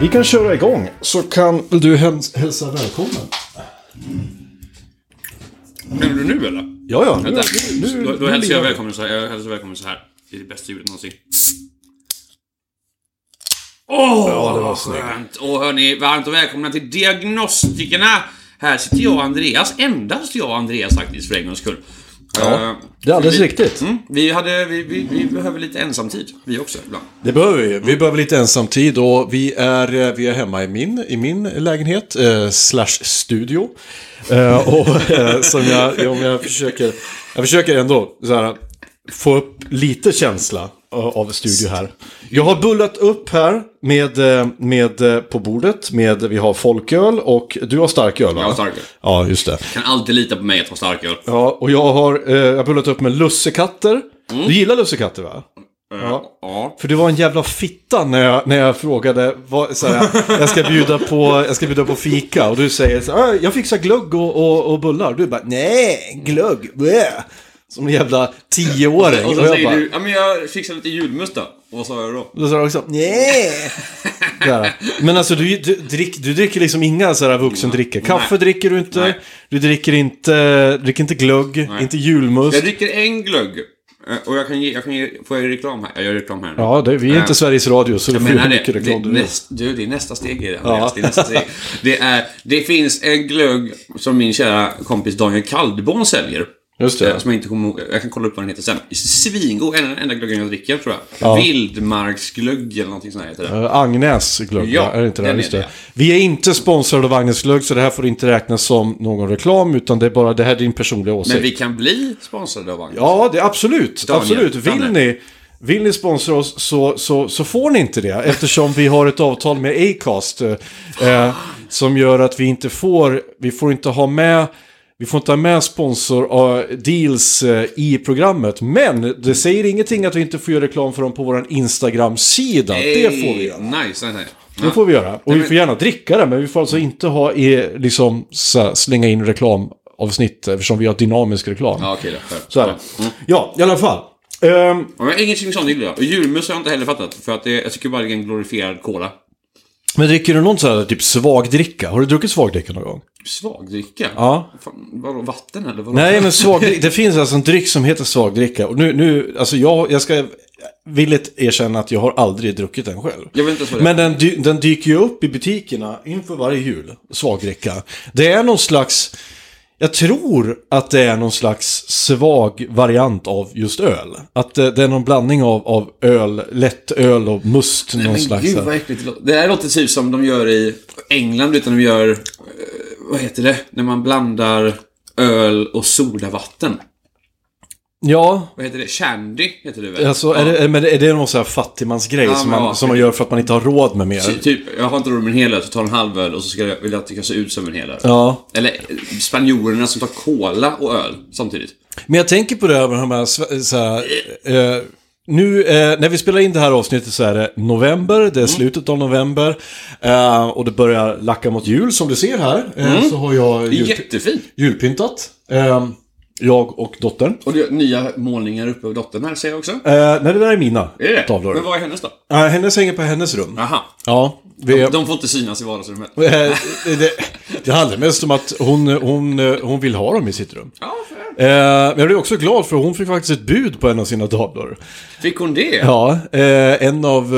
Vi kan köra igång, så kan du hälsa välkommen. Blev du nu eller? Ja. Nu hälsar jag välkommen så här. Jag hälsar välkommen så här. Det är det bästa ljudet någonsin. Det var skönt. Och hörni, varmt och välkomna till Diagnostikerna. Här sitter jag och Andreas. Endast jag och Andreas faktiskt för en gångs skull. Ja, det är alldeles riktigt. Vi behöver lite ensamtid. Vi också ibland. Det behöver vi. Vi behöver lite ensamtid. Och vi är hemma i min lägenhet slash studio. Som jag försöker ändå så här, få upp lite känsla av studio här. Jag har bullat upp här med på bordet med vi har folköl och du har starköl, va? Jag har starköl. Ja, just det. Jag kan alltid lita på mig att ha starköl. Ja, och jag har bullat upp med lussekatter. Mm. Du gillar lussekatter, va? Ja. För det var en jävla fitta när jag frågade vad, såhär, jag ska bjuda på fika och du säger så jag fixar glögg och bullar. Du bara nej, glögg. Bleh. Som en jävla 10-åring. Och så säger du, ja men jag fixar lite julmust då. Och vad sa jag då? Då sa jag också, nej. Men alltså du dricker liksom inga sådär vuxendricker. Kaffe dricker du inte. Nej. Du dricker inte glögg. Nej. Inte julmust. Jag dricker en glögg. Och jag kan ge, får jag reklam här? Jag gör reklam här nu. Ja, vi är inte Sveriges Radio så jag menar det. Det är nästa steg i det. Ja. Det är nästa steg. Det finns en glögg som min kära kompis Daniel Kaldborn säljer. Just det. Som jag inte kommer ihåg. Jag kan kolla upp vad den heter sen. Svingod, en enda glöggen jag dricker tror jag. Ja. Vildmarksglögg eller någonting sånt här heter det. Agnes glögg, ja, är inte det, just det. Ja. Vi är inte sponsrade av Agnes glögg, så det här får inte räknas som någon reklam, utan det är bara det här är din personliga åsikt. Men vi kan bli sponsrade av Agnes. Ja, det absolut. Daniel. Absolut. Vill ni sponsra oss så får ni inte det eftersom vi har ett avtal med Acast som gör att vi får inte ha med sponsor och deals i programmet. Men det säger ingenting att vi inte får göra reklam för dem på vår Instagram-sida. Hey, det får vi göra. Nice. Det får vi göra. Och vi får gärna dricka det, men vi får alltså inte ha liksom, så slänga in reklamavsnitt eftersom vi har dynamisk reklam. Ja, okej då. Så här. Ja, i alla fall. Men ingenting sånt gillar jag. Och julmus har jag inte heller fattat. För att jag tycker bara det är en glorifierad cola. Men dricker du någon sån här typ svagdricka? Har du druckit svagdricka någon gång? Svagdricka? Ja. Fan, vadå, vatten eller vadå? Nej, men svagdricka. Det finns alltså en dryck som heter svagdricka. Och nu alltså jag ska villigt erkänna att jag har aldrig druckit den själv. Jag vet inte vad det är. Men den dyker ju upp i butikerna inför varje jul. Svagdricka. Det är någon slags... Jag tror att det är någon slags svag variant av just öl. Att det är någon blandning av öl, lättöl och must. Nej, någon men slags. Gud, vad äckligt. Det här låter typ som de gör i England utan de gör, vad heter det? När man blandar öl och sodavatten. Ja. Vad heter det? Candy heter det väl? Alltså, är det någon sån här fattigmansgrej som man gör för att man inte har råd med mer? Typ, jag har inte råd med en hel öl, så tar en halv öl och så vill jag att det ska se ut som en hel öl. Ja. Eller spanjorerna som tar cola och öl samtidigt. Men jag tänker på det här med de här såhär... Nu, när vi spelar in det här avsnittet så är det november, det är slutet av november och det börjar lacka mot jul som du ser här. Så har jag julpyntat. Jag och dottern. Och du nya målningar uppe av dottern här, säger jag också. Nej, det där är mina tavlor. Men vad är hennes då? Hennes hänger på hennes rum. Aha. Ja, de får inte synas i vardagsrummet. Det handlar mest om att hon vill ha dem i sitt rum. Ja, för Jag blev också glad för hon fick faktiskt ett bud på en av sina tavlor. Fick hon det? Ja, en av,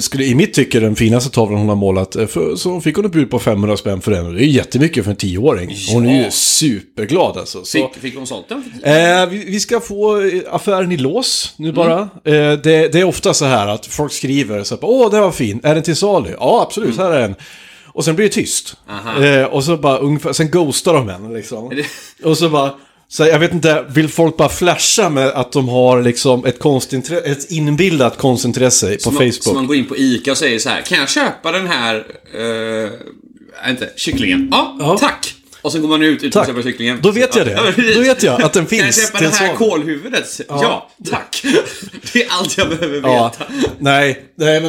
skulle i mitt tycke den finaste tavlan hon har målat. Så fick hon ett bud på 500 spänn för den. Det är jättemycket för en 10-åring. Ja. Hon är ju superglad alltså. Så, fick hon sånt den? Vi ska få affären i lås nu bara. Det är ofta så här att folk skriver så här, åh det var fin, är den till salu? Ja absolut, här är den. Och sen blir det tyst. Och så bara ungefär, sen ghostar de henne liksom. Och så bara, så jag vet inte, vill folk bara flasha med att de har liksom ett inbildat konstintresse på Facebook. Så man går in på ICA och säger så här, kan jag köpa den här kycklingen? Ja, tack. Och sen går man ut och köper kycklingen. Då vet jag det. Då vet jag att den finns. Kan jag köpa det här kålhuvudet? Ja, tack. Det är allt jag behöver veta. Ja. Nej, men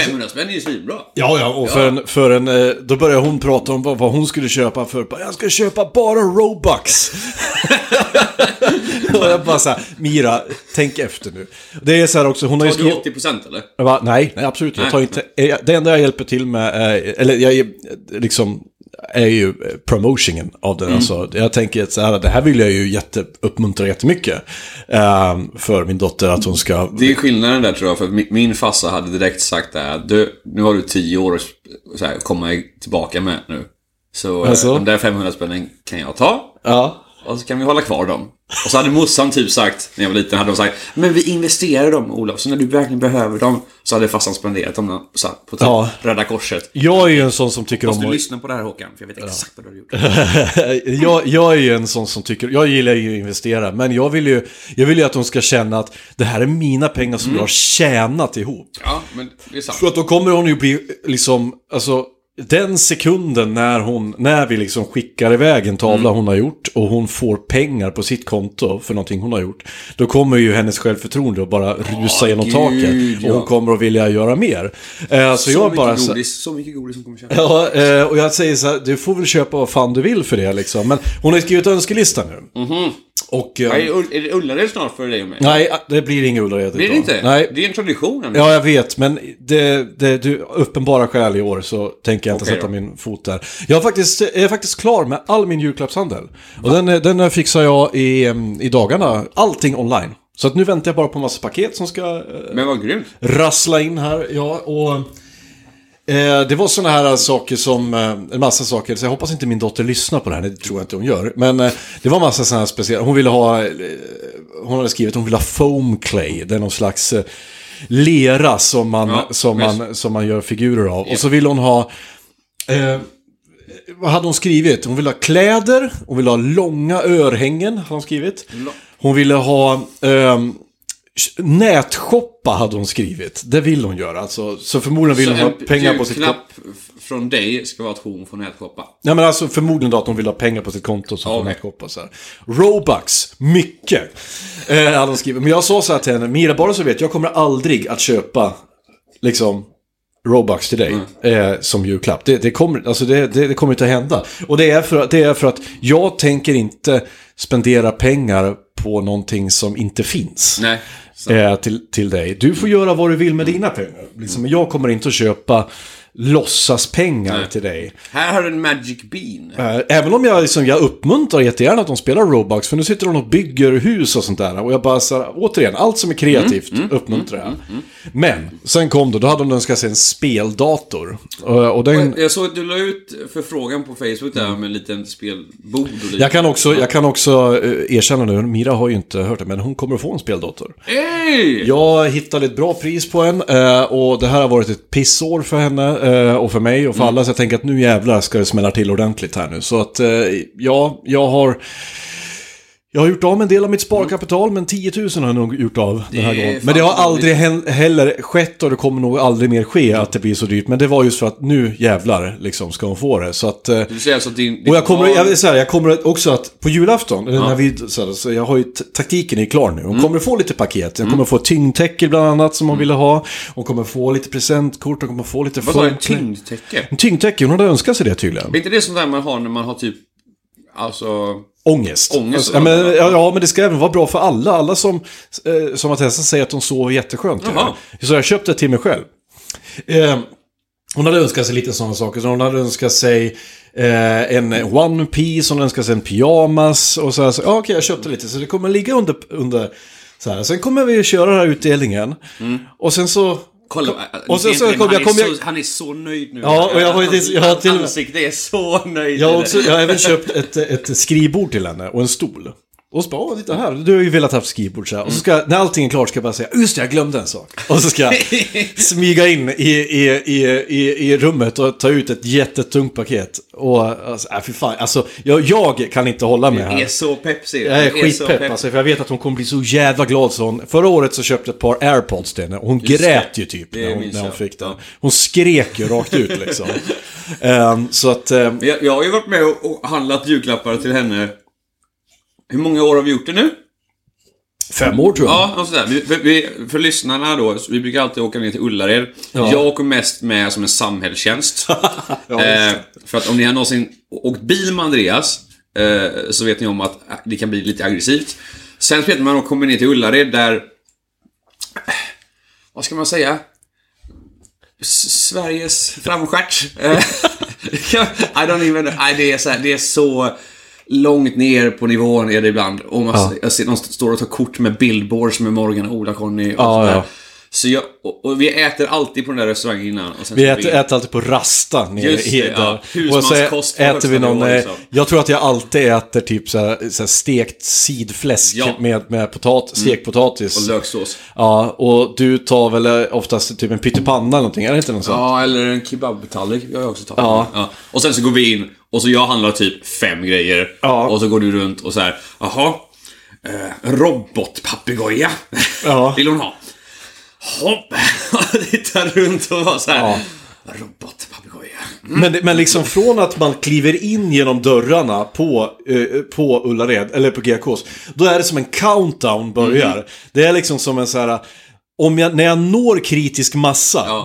500 spänn är ju svinbra. Ja, och för en då börjar hon prata om vad hon skulle köpa för. Jag ska köpa bara Robux. Och jag bara så här, Mira, tänk efter nu. Det är så här också, hon har ju skrivit 80% eller? Jag bara, nej, absolut. Jag tar inte. Det enda jag hjälper till med är ju promotionen av den. Alltså, jag tänker att så här, det här vill jag ju uppmuntra jättemycket för min dotter att hon ska... Det är skillnaden där tror jag, för min farsa hade direkt sagt att nu har du 10 år att komma tillbaka med nu. Så alltså, de där 500 spännen kan jag ta. Ja. Och så kan vi hålla kvar dem. Och så hade morsan typ sagt, när jag var liten hade de sagt, men vi investerar dem Olof, så när du verkligen behöver dem så hade farsan spenderat dem så här, på Röda Korset. Jag är ju en sån som tycker om... Du lyssna på det här Håkan, för jag vet exakt vad du har gjort. jag är ju en sån som tycker... Jag gillar ju att investera, men jag vill ju att de ska känna att det här är mina pengar som jag har tjänat ihop. Ja, men det är sant. För att då kommer hon ju bli liksom... Alltså, den sekunden när vi liksom skickar iväg en tavla hon har gjort och hon får pengar på sitt konto för någonting hon har gjort, då kommer ju hennes självförtroende att bara rusa genom taket och hon kommer att vilja göra mer. Så mycket godis som kommer köpa. Och jag säger så här, du får väl köpa vad fan du vill för det liksom. Men hon har skrivit önskelista nu. Mhm. Och, är det Ullared snart för dig och mig? Nej, det blir ingen Ullared. Blir det inte? Nej. Det är en tradition. Ja, jag vet, men du uppenbara skäl i år så tänker jag inte sätta min fot där. Jag är faktiskt klar med all min julklappshandel. Och den fixar jag i dagarna. Allting online. Så att nu väntar jag bara på en massa paket som ska rassla in här. Ja, och... det var såna här saker som en massa saker, så jag hoppas inte min dotter lyssnar på det här, det tror jag inte hon gör, men det var en massa såna här speciella, hon hade skrivit hon ville ha foam clay, det är någon slags lera som man gör figurer av, och så ville hon ha vad hade hon skrivit? Hon ville ha kläder, hon ville ha långa örhängen, hade hon skrivit, hon ville ha nätshoppa hade hon skrivit. Det vill hon göra. Alltså, så förmodligen vill hon ha pengar på sitt konto. Från dig ska vara att hon får nätshoppa. Nej, men alltså förmodligen då att hon vill ha pengar på sitt konto så får nätshoppa så här. Robux, mycket hade hon skrivit. Men jag sa så här till henne, Mira, bara så vet jag kommer aldrig att köpa liksom Robux till dig som julklapp. Det kommer inte att hända. Och det är för att jag tänker inte spendera pengar på någonting som inte finns. Nej. Till dig. Du får göra vad du vill med dina pengar. Liksom, jag kommer inte att köpa låtsas pengar till dig. Här har du en Magic Bean. Även om jag uppmuntrar jättegärna att de spelar Robux, för nu sitter de och bygger hus och sånt där, och jag bara så här, återigen, allt som är kreativt uppmuntrar jag. Men sen kom då hade de önskat sig en speldator. Jag såg att du la ut förfrågan på Facebook där med en liten spelbord och lite. Jag kan också erkänna nu, Mira har ju inte hört det, men hon kommer att få en speldator. Hey! Jag hittade ett bra pris på en, och det här har varit ett pissår för henne och för mig och för alla, så jag tänker att nu jävlar ska det smälla till ordentligt här nu. Så att jag har gjort av en del av mitt sparkapital, men 10 000 har jag nog gjort av den här gången. Men det har aldrig heller skett, och det kommer nog aldrig mer ske att det blir så dyrt. Men det var just för att nu jävlar liksom ska hon få det. Så att, det vill säga alltså din och jag kommer också att på julafton, så jag har ju taktiken är klar nu. Hon kommer få lite paket. Hon kommer få tyngdtäcke bland annat som hon ville ha. Hon kommer få lite presentkort. Hon kommer få lite... Vad sa en tyngdtäcke? En tyngdtäcke, hon hade önskat sig det tydligen. Är inte det som där man har när man har typ... Alltså... Ångest. Men det ska även vara bra för alla som har testat säger att de sover jätteskönt. Så jag köpte det till mig själv. Hon hade önskat sig lite sådana saker. Så hon hade önskat sig en One Piece, hon önskade sig en pyjamas och sådär. Så, ja, okej, jag köpte lite. Så det kommer ligga under så här. Sen kommer vi att köra den här utdelningen. Mm. Och sen så... Kolla, och sen så han är så nöjd nu. Ja, och jag har till ansiktet är så nöjd. Jag har även köpt ett skrivbord till henne och en stol. Och så bara, titta här, du har ju velat ha skrivbord så här. Och så ska, när allting är klart, ska jag bara säga, just det, jag glömde en sak. Och så ska jag smyga in i rummet och ta ut ett jättetungt paket. Och alltså, fy fan, alltså, jag kan inte hålla med här. Jag är så pepsig. Jag är skitpepp, alltså, för jag vet att hon kommer bli så jävla glad. Så hon, förra året så köpte ett par AirPods till henne. Och hon just grät det. Ju typ när hon fick den. Hon skrek ju rakt ut liksom. Så att, jag har ju varit med och handlat julklappar till henne. Hur många år har vi gjort det nu? 5 år tror jag. Ja, och sådär. För lyssnarna då, vi brukar alltid åka ner till Ullared. Ja. Jag åker mest med som en samhällstjänst. Ja, för att om ni har någonsin åkt bil med Andreas så vet ni om att det kan bli lite aggressivt. Sen vet man att man kommer ner till Ullared där, vad ska man säga? Sveriges framstjärt. I don't even know. Det är så... långt ner på nivån är det ibland. Och jag ser någon står och tar kort med billboards med Morgan och Ola Conny och sådär. Så och vi äter alltid på den där restaurangen innan. Och sen vi äter alltid på Rasta nere i Hedar. Ja. Och så äter vi någon... Liksom. Jag tror att jag alltid äter typ så här stekt sidfläsk med stekt potatis. Och löksås. Ja, och du tar väl oftast typ en pyttipanna eller någonting, är det inte något sånt? Ja, eller en kebabtallrik. Jag har också tagit. Ja. Och sen så går vi in och så jag handlar typ 5 grejer. Ja. Och så går du runt och så här... Aha, robotpapegoja. Ja. Vill hon ha? Hopp! Tittar runt och var så här... Ja. Robotpapegoja. Mm. Men liksom från att man kliver in genom dörrarna på Ullared, eller på Gekås, då är det som en countdown börjar. Mm. Det är liksom som en så här... när jag når kritisk massa,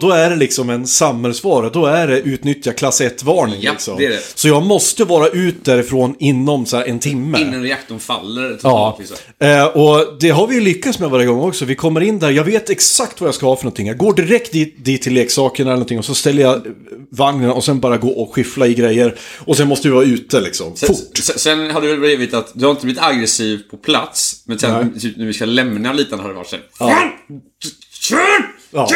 då är det liksom en samhällsvara. Då är det utnyttja klass 1-varning. Ja, liksom. Det är det. Så jag måste vara ut därifrån inom så här, 1 timme. Innan reaktorn faller. Ja. Och det har vi ju lyckats med varje gång också. Vi kommer in där, jag vet exakt vad jag ska ha för någonting. Jag går direkt dit till leksakerna eller någonting. Och så ställer jag vagnen och sen bara gå och skiffla i grejer. Och sen måste vi vara ute liksom. Fort. Sen har du blivit att du har inte blivit aggressiv på plats. Men sen typ, när vi ska lämna lite har det varit sen. Ja. Ja.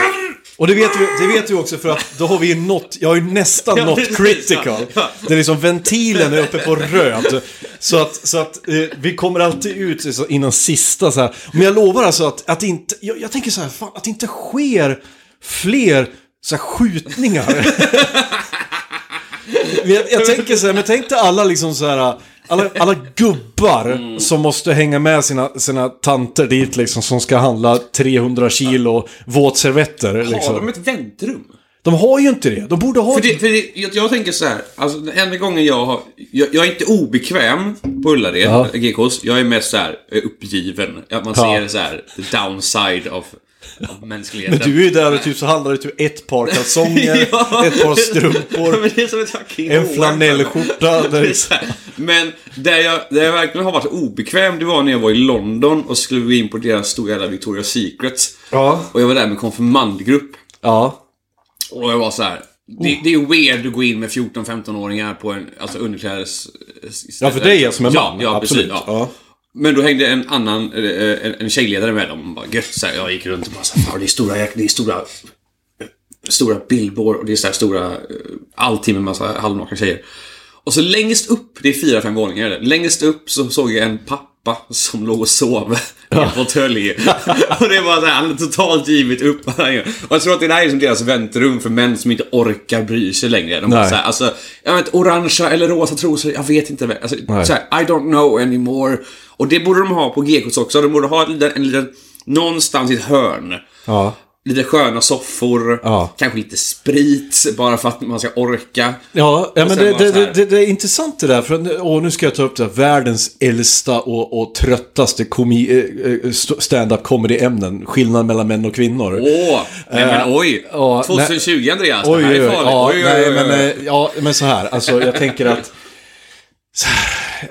Och det vet vi också för att då har vi nått, jag har ju nästan nått critical. Det är liksom ventilen är uppe på röd. Så att vi kommer alltid ut innan sista så här. Men jag lovar alltså att inte, jag tänker så här, fan, att det inte sker fler så här, skjutningar. Jag tänker så här, men tänkte alla liksom så här. Alla gubbar som måste hänga med sina tanter dit liksom, som ska handla 300 kilo våtservetter. Liksom. Har de ett väntrum? De har ju inte det. De borde ha jag tänker så här, alltså, den enda gången jag är inte obekväm på Ullared, Gekås. Jag är mest så här uppgiven. Att man ser så här the downside of mänskligheten. Men du är ju där och typ så handlar det typ 1 par kalsonger, 1 par strumpor, en flanellskjorta. Men där jag verkligen har varit obekväm, det var när jag var i London och skulle gå in på deras stora jävla Victoria's Secret. Ja. Och jag var där med konfirmandgrupp. Ja. Och jag var så här. Det är weird att gå in med 14-15-åringar på en alltså underklädes. Ja, för dig som en man. Ja, absolut. Precis, ja. Men då hängde en annan en tjejledare med dem och bara gött så här, jag gick runt och bara så här, det är stora billboard och det är så här stora allting med massa halvnakna tjejer. Och så längst upp, det är 4-5 våningar. Längst upp så såg jag en pappa som låg och sov på tölje. Och det var så här, han totalt givit upp. Och jag tror att det där är som deras väntrum för män som inte orkar bry sig längre. De bara så här, alltså, jag vet orangea eller rosa trosor, jag vet inte. Alltså, så här, I don't know anymore. Och det borde de ha på Gekås också. De borde ha en liten någonstans i ett hörn. Ja. Lite sköna soffor, kanske lite sprit, bara för att man ska orka. Ja, men det är intressant det där. För, och nu ska jag ta upp det här, världens äldsta och tröttaste stand-up comedy-ämnen. Skillnad mellan män och kvinnor. Oj! 2020, Andreas, det här är farligt. Men så här, alltså jag tänker att...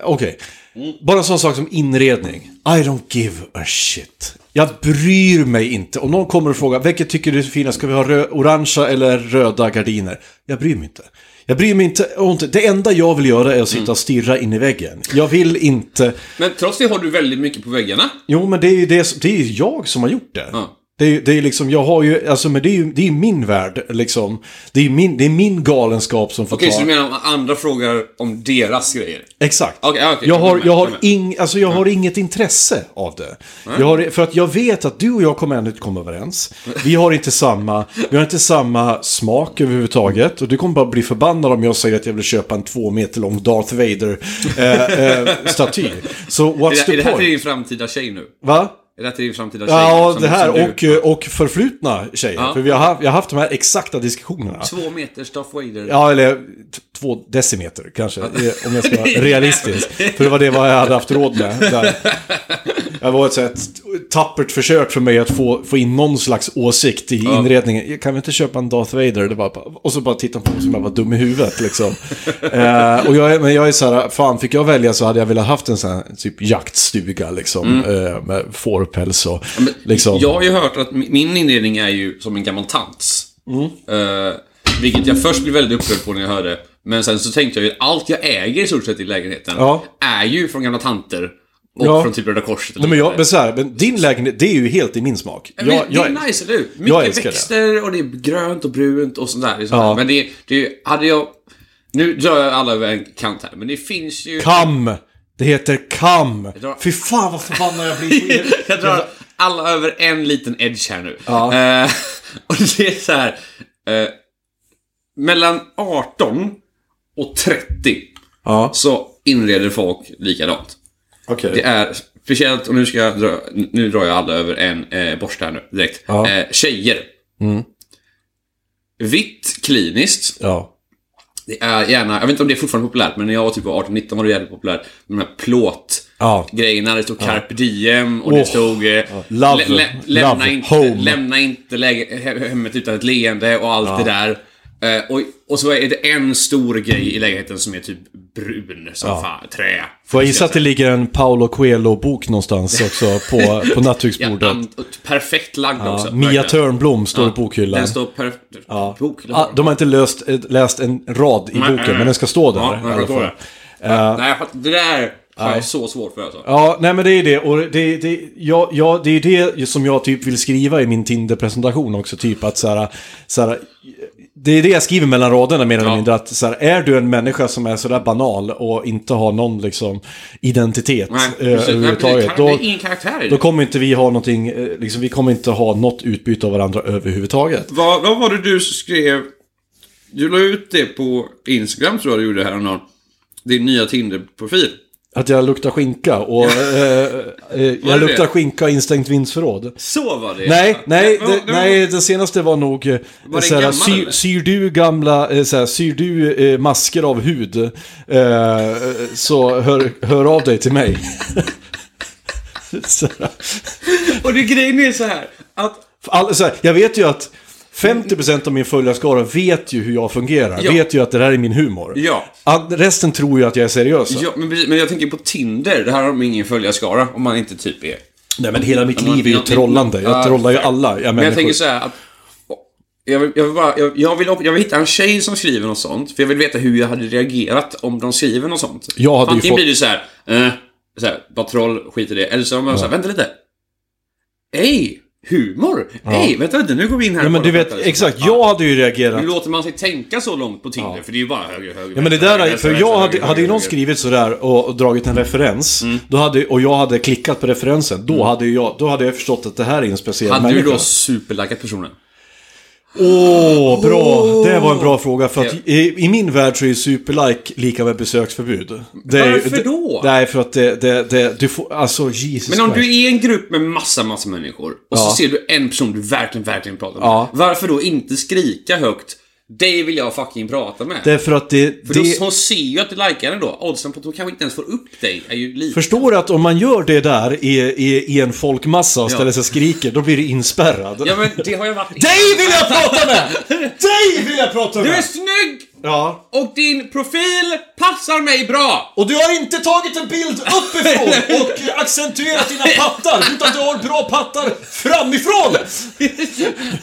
Okej. Bara en sån sak som inredning. I don't give a shit. Jag bryr mig inte. Om någon kommer och frågar, vilket tycker du är fina? Ska vi ha orangea eller röda gardiner? Jag bryr mig inte. Jag bryr mig inte. Det enda jag vill göra är att sitta och stirra in i väggen. Jag vill inte... Men trots det har du väldigt mycket på väggarna. Jo, men det är jag som har gjort det. Ja. Det är liksom, jag har ju, alltså, men det är min värld liksom. Det är min galenskap som får ta. Okej, så du menar andra frågar om deras grejer? Exakt. Okay, jag har inget intresse av det. Mm. För att jag vet att du och jag kommer ändå inte komma överens. Vi har inte samma smak överhuvudtaget. Och du kommer bara bli förbannad om jag säger att jag vill köpa en 2 meter lång Darth Vader staty. Så what's the point? Är det här din framtida tjej nu? Va? Ja, det här och förflutna tjejer. Ja. För jag har haft de här exakta diskussionerna. 2 meter Darth Vader. Ja, eller 2 decimeter kanske, om jag ska vara realistisk. För det var det jag hade haft råd med. Det var ett tappert försök för mig att få in någon slags åsikt i inredningen. Jag kan väl inte köpa en Darth Vader? Det var, och så bara titta på mig som jag var dum i huvudet. Liksom. Men jag är så här, fan, fick jag välja så hade jag velat haft en sån här typ jaktstuga liksom, med fårpäls och liksom. Jag har ju hört att min inredning är ju som en gammal tants. Vilket jag först blev väldigt upprörd på när jag hörde. Men sen så tänkte jag ju att allt jag äger i stort sett i lägenheten är ju från gamla tanter. Och från typ Röda Korset. Nej, men din lägenhet, det är ju helt i min smak. Det är nice, eller hur? Mycket växter det. Och det är grönt och brunt och sånt där. Men det hade jag... Nu drar jag alla över en kant här, men det finns ju... Kam! Det heter kam! Fy fan vad förbannad jag blir. Jag drar alla över en liten edge här nu. Ja. Och det är så här... mellan 18 och 30 så inreder folk likadant. Okay. Det är speciellt, och nu ska jag drar jag alla över en borste här nu direkt. Ja. Tjejer. Vitt kliniskt. Ja. Det är gärna, jag vet inte om det är fortfarande populärt, men när jag var typ 18-19 var det jävligt populärt med de här plåtgrejerna. Det stod Carpe Diem och det stod lämna inte hemmet utan ett leende och allt det där. Och så är det en stor grej i lägenheten som är typ brun som fan, trä. Får jag gissa att det ligger en Paulo Coelho-bok någonstans också på nattduksbordet. Perfekt lagd också. Mia Törnblom står i bokhyllan. Den står bokhyllan. De har inte läst en rad i boken, men den ska stå där. Det där... Ja, det är så svårt för alltså. Ja, nej men det är det. Och det är det som jag typ vill skriva i min Tinder-presentation också. Typ att så här, det är det jag skriver mellan raderna mer eller mindre. Att så här, är du en människa som är sådär banal och inte har någon liksom identitet överhuvudtaget, då kommer inte vi ha någonting liksom, vi kommer inte ha något utbyte av varandra överhuvudtaget. Vad var det du skrev? Du la ut det på Instagram, tror jag du gjorde här någon. Din nya Tinder-profil. Att jag luktar skinka och jag luktar skinka och instängt vindsförråd. Så var det. Nej, det senaste var nog såhär, syr du masker av hud så hör av dig till mig. Och det grejen är så här att jag vet ju att 50% av min följarskara vet ju hur jag fungerar. Ja. Vet ju att det här är min humor. Ja. Resten tror ju att jag är seriös. Ja, men jag tänker på Tinder. Det här har de ingen följarskara om man inte typ är... Nej, men hela mitt liv är ju trollande. Jag trollar ju alla. Men jag tänker så här att... Jag vill hitta en tjej som skriver något sånt. För jag vill veta hur jag hade reagerat om de skriver något sånt. Antingen blir det så här... Bara troll, skit i det. Eller så man så här, vänta lite. Hej! Humor? Nej, vänta inte, nu går vi in här. Ja, men du vet, exakt, jag hade ju reagerat. Nu låter man sig tänka så långt på Tinder, för det är ju bara höger. Ja, men det där, för jag hade ju någon skrivit sådär och dragit en referens, och jag hade klickat på referensen, då hade jag förstått att det här är en speciell människa. Hade du då superlaggat personen? Bra. Det var en bra fråga. För att i min värld så är superlike lika med besöksförbud. Varför då? Nej, för att du får, alltså, Jesus. Men om du är i en grupp med massa människor och så ser du en person du verkligen pratar med, varför då inte skrika högt? Det vill jag fucking prata med. Därför att för då ser ju att du likar den då. Oddsen på att du kanske inte ens får upp dig är ju lite. Förstår du att om man gör det där i en folkmassa och ställer sig och skriker, då blir du inspärrad. Ja, men det har jag varit. Dig vill jag prata med! Dig vill jag prata med! Du är snygg! Ja. Och din profil passar mig bra. Och du har inte tagit en bild uppifrån och accentuerat dina pattar, utan du har bra pattar framifrån.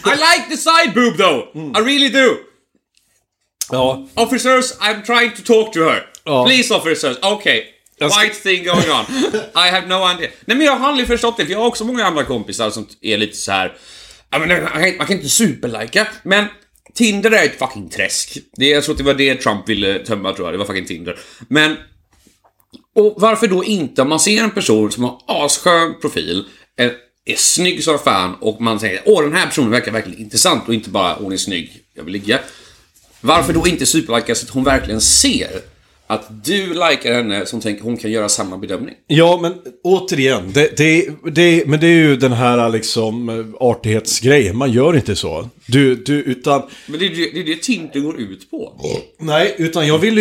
I like the side boob though. I really do. Ja. Officers, I'm trying to talk to her. Ja. Please officers, okay. White thing going on. I have no idea. Nej, men jag har aldrig förstått det, för jag har också många andra kompisar som är lite så här. Man kan inte superlika, men Tinder är ett fucking träsk. Jag tror att det var det Trump ville tömma, tror jag. Det var fucking Tinder. Men och varför då inte, om man ser en person som har asskön profil, är snygg som fan, och man säger, åh, den här personen verkar verkligen intressant, och inte bara, åh, hon är snygg, jag vill ligga. Varför då inte superlika så att hon verkligen ser att du likar henne, som tänker hon kan göra samma bedömning. Ja, men återigen, men det är ju den här liksom artighetsgrejen. Man gör inte så. Utan... Men det är det Tinder går ut på. Nej, utan jag vill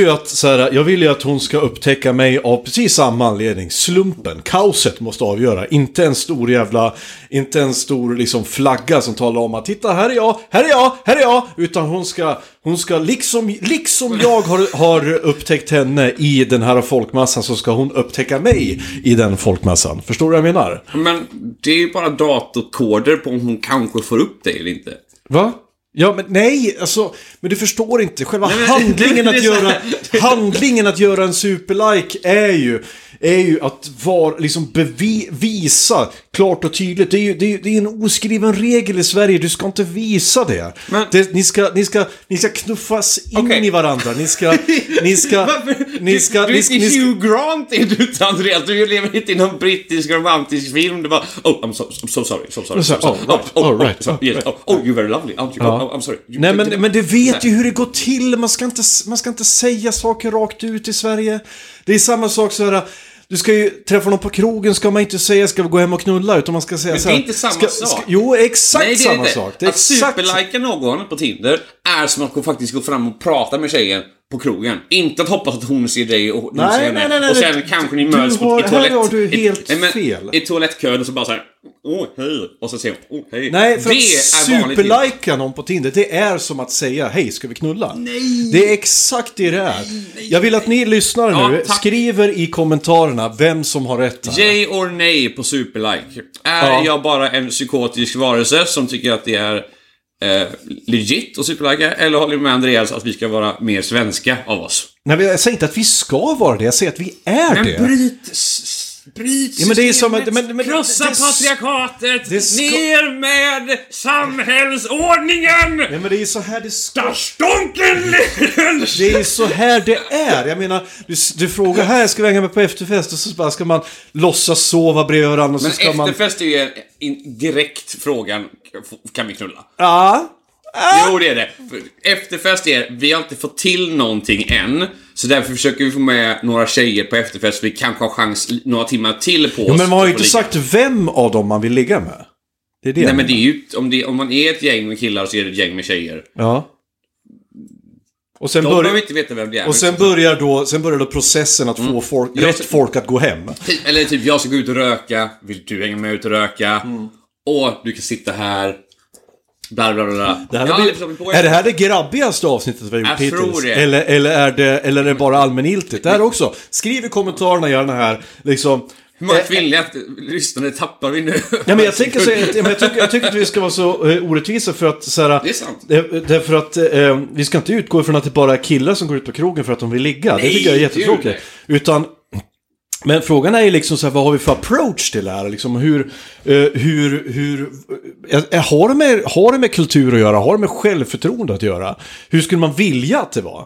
ju att hon ska upptäcka mig av precis samma anledning. Slumpen, kaoset måste avgöra. Inte en stor liksom flagga som talar om att titta, här är jag, här är jag, här är jag. Utan hon ska liksom jag har upptäckt henne i den här folkmassan, så ska hon upptäcka mig i den folkmassan. Förstår du vad jag menar? Men det är ju bara datorkoder på om hon kanske får upp dig eller inte. Va? Ja, men nej, alltså, men du förstår inte själva handlingen att göra en superlike är ju att var liksom visa klart och tydligt. Det är en oskriven regel i Sverige. Du ska inte visa det. Men, ni ska knuffas in i varandra. Du är inte Hugh Grant, du Andreas. Du lever inte i någon brittisk romantisk film. Det var I'm so sorry. Oh, you're very lovely. I'm sorry. Nej, men det vet ju hur det går till. Man ska inte säga saker rakt ut i Sverige. Det är samma sak så här. Du ska ju träffa någon på krogen, ska man inte säga ska vi gå hem och knulla, utan man ska säga så här. Men det är inte samma sak. Jo, exakt. Nej, det är samma sak. Det är att superlika någon på Tinder är som att faktiskt gå fram och prata med tjejen på krogen. Inte att hoppas att hon ser dig och hon ser henne. Och sen kanske ni möts i toalettköd. I toalettkön och så bara så här. Åh, hej. Och så säger hon, åh, hej. Nej, för det att superlika någon på Tinder, det är som att säga, hej, ska vi knulla? Nej. Det är exakt det är. Nej. Jag vill att ni lyssnare nu skriver i kommentarerna vem som har rätt här. Yay or nej på superlike. Är jag bara en psykotisk varelse som tycker att det är legit och superlika, eller håller med Andreas att vi ska vara mer svenska av oss? Nej, jag säger inte att vi ska vara det, jag säger att vi är det. Men bryt systemet, det är som att, krossa patriarkatet, ner med samhällsordningen. Nej, men det är så här det ska. Det är så här det är. Jag menar, du frågar här, ska vi hänga med på efterfest, och så bara ska man låtsas sova bredvid varandra, och så ska man... Men efterfest är ju direkt frågan, kan vi knulla? Ja. Jo, det är det. Efterfest är, vi har inte fått till någonting än, så därför försöker vi få med några tjejer på efterfest, så vi kanske har chans några timmar till på oss. Jo, men man har ju inte sagt vem av dem man vill ligga med. Det är det. Nej, men det är ju, om man är ett gäng med killar, så är det ett gäng med tjejer. Ja. Och sen börjar då processen att få folk att gå hem. Eller typ, jag ska gå ut och röka, vill du hänga med ut och röka? Och du kan sitta här. Blablabla. Är det här det grabbigaste avsnittet vi har gjort hittills? Eller är det bara allmäniltigt? Det här också. Skriv i kommentarerna gärna här liksom, hur många kvinnliga lyssnare tappar vi nu? Ja, men jag tycker att vi ska vara så orättvisa, för att så här, det är sant. Därför att vi ska inte utgå ifrån att det bara är killar som går ut på krogen för att de vill ligga. Nej, det tycker jag är jättetråkigt. Men frågan är ju liksom så här, vad har vi för approach till det här? Liksom har det med kultur att göra? Har det med självförtroende att göra? Hur skulle man vilja att det var?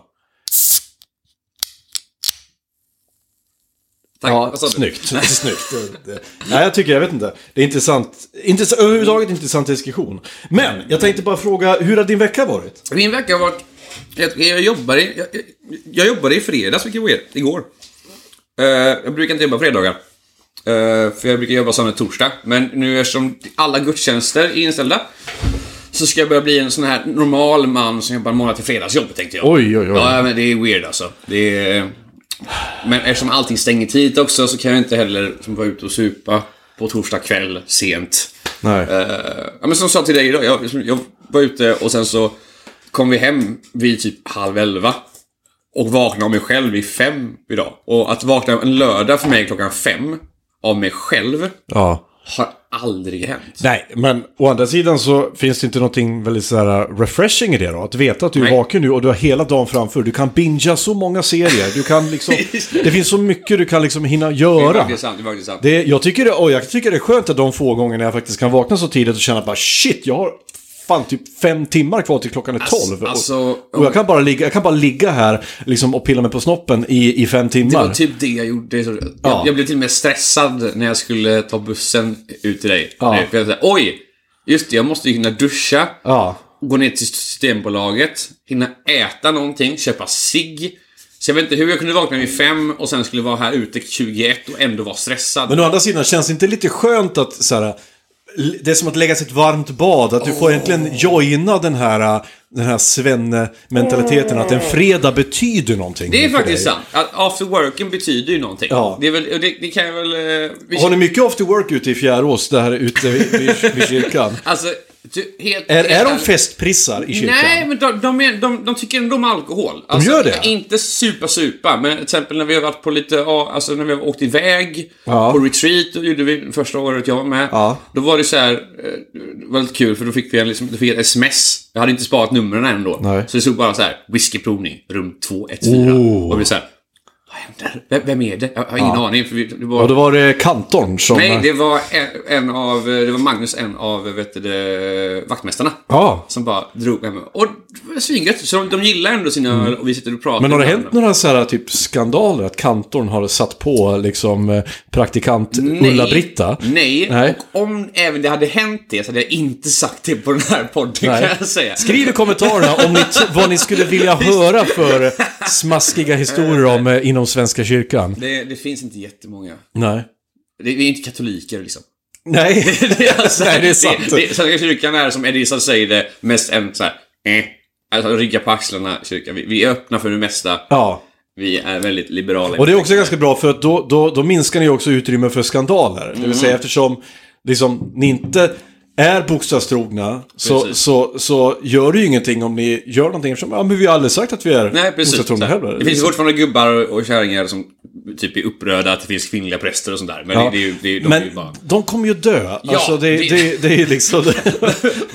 Tack, ja, snyggt. Nej, jag vet inte. Det är intressant, överhuvudtaget intressant diskussion. Men jag tänkte bara fråga, hur har din vecka varit? Min vecka har varit... Jag jobbade i fredags, vilket var igår. Jag brukar inte jobba fredagar, för jag brukar jobba söndag torsdag. Men nu eftersom alla gudstjänster är inställda, så ska jag börja bli en sån här normal man som jobbar måndag till fredagsjobb, tänkte jag. Oj. Ja, men det är weird alltså. Men eftersom allting stänger tid också, så kan jag inte heller vara ute och supa på torsdag kväll sent. Nej. Men som jag sa till dig idag, jag var ute och sen så kom vi hem vid typ 11:30 och vaknade av mig själv vid 5 idag. Och att vakna en lördag för mig klockan 5 av mig själv, ja, har aldrig hänt. Nej, men å andra sidan så finns det inte någonting väldigt så här refreshing i det då. Att veta att du är vaken nu och du har hela dagen framför. Du kan bingea så många serier. Du kan liksom, det finns så mycket du kan liksom hinna göra. Det är faktiskt sant, det är faktiskt sant. Jag tycker det är skönt att de få gånger när jag faktiskt kan vakna så tidigt och känna bara shit, jag har fan typ 5 timmar kvar till klockan är 12. Och jag kan bara ligga här liksom, och pilla mig på snoppen i 5 timmar. Det var typ det jag gjorde. Jag blev till och med stressad när jag skulle ta bussen ut till dig. Ja. För jag sa, oj, just det, jag måste hinna duscha. Ja. Gå ner till Systembolaget. Hinna äta någonting. Köpa cigg. Så jag vet inte hur jag kunde vakna vid 5 och sen skulle vara här ute 21 och ändå vara stressad. Men å andra sidan känns det inte lite skönt att så här, det är som att lägga sig ett varmt bad. Att du får egentligen joina den här svenne-mentaliteten. Att en fredag betyder någonting. Det är faktiskt sant. Att after worken betyder ju någonting. Ja. Det är väl, det kan jag väl... Har ni mycket after work ute i Fjärås där ute vid kyrkan? Alltså... Är de festprissar i kyrkan? Nej, men de tycker ändå om alkohol. Alltså, de gör det? Inte super, men till exempel när vi har varit på lite, alltså när vi har åkt iväg på retreat, och gjorde vi första året jag var med. Ja. Då var det så här, väldigt kul, för då fick vi ett sms. Jag hade inte sparat numren ändå. Nej. Så det stod bara så här, whiskyprovning, rum 214. Oh. Och vi så här, vem är det? Jag har ingen aning, för det var det Kantorn som... Nej, det var Magnus, en av vaktmästarna, som bara drog hem. Och det var svingött, så de gillar ändå sina öl, och vi sitter och pratar. Men har det hänt några så här typ skandaler att Kantorn har satt på liksom praktikant Ulla-Britta? Nej. Och om även det hade hänt det, så hade jag inte sagt det på den här podden, kan jag säga. Skriv i kommentarerna om vad ni skulle vilja höra för smaskiga historier om inom Svenska kyrkan. Det finns inte jättemånga. Nej. Vi är inte katoliker liksom. Nej, det är sant. Svenska kyrkan är, som Edisa säger det, mest en så här, alltså rygga på axlarna kyrkan. Vi är öppna för det mesta. Ja. Vi är väldigt liberala. Och det är också ganska bra, för att då minskar ni också utrymme för skandaler. Det vill säga, eftersom liksom, ni inte är bokstavstrogna, så gör det ju ingenting om ni gör någonting, eftersom men vi har aldrig sagt att vi är bokstavstrogna heller. Det finns fortfarande gubbar och kärringar som typ är upprörda att det finns kvinnliga präster och sånt där. Men de kommer ju dö. Ja, alltså det är liksom...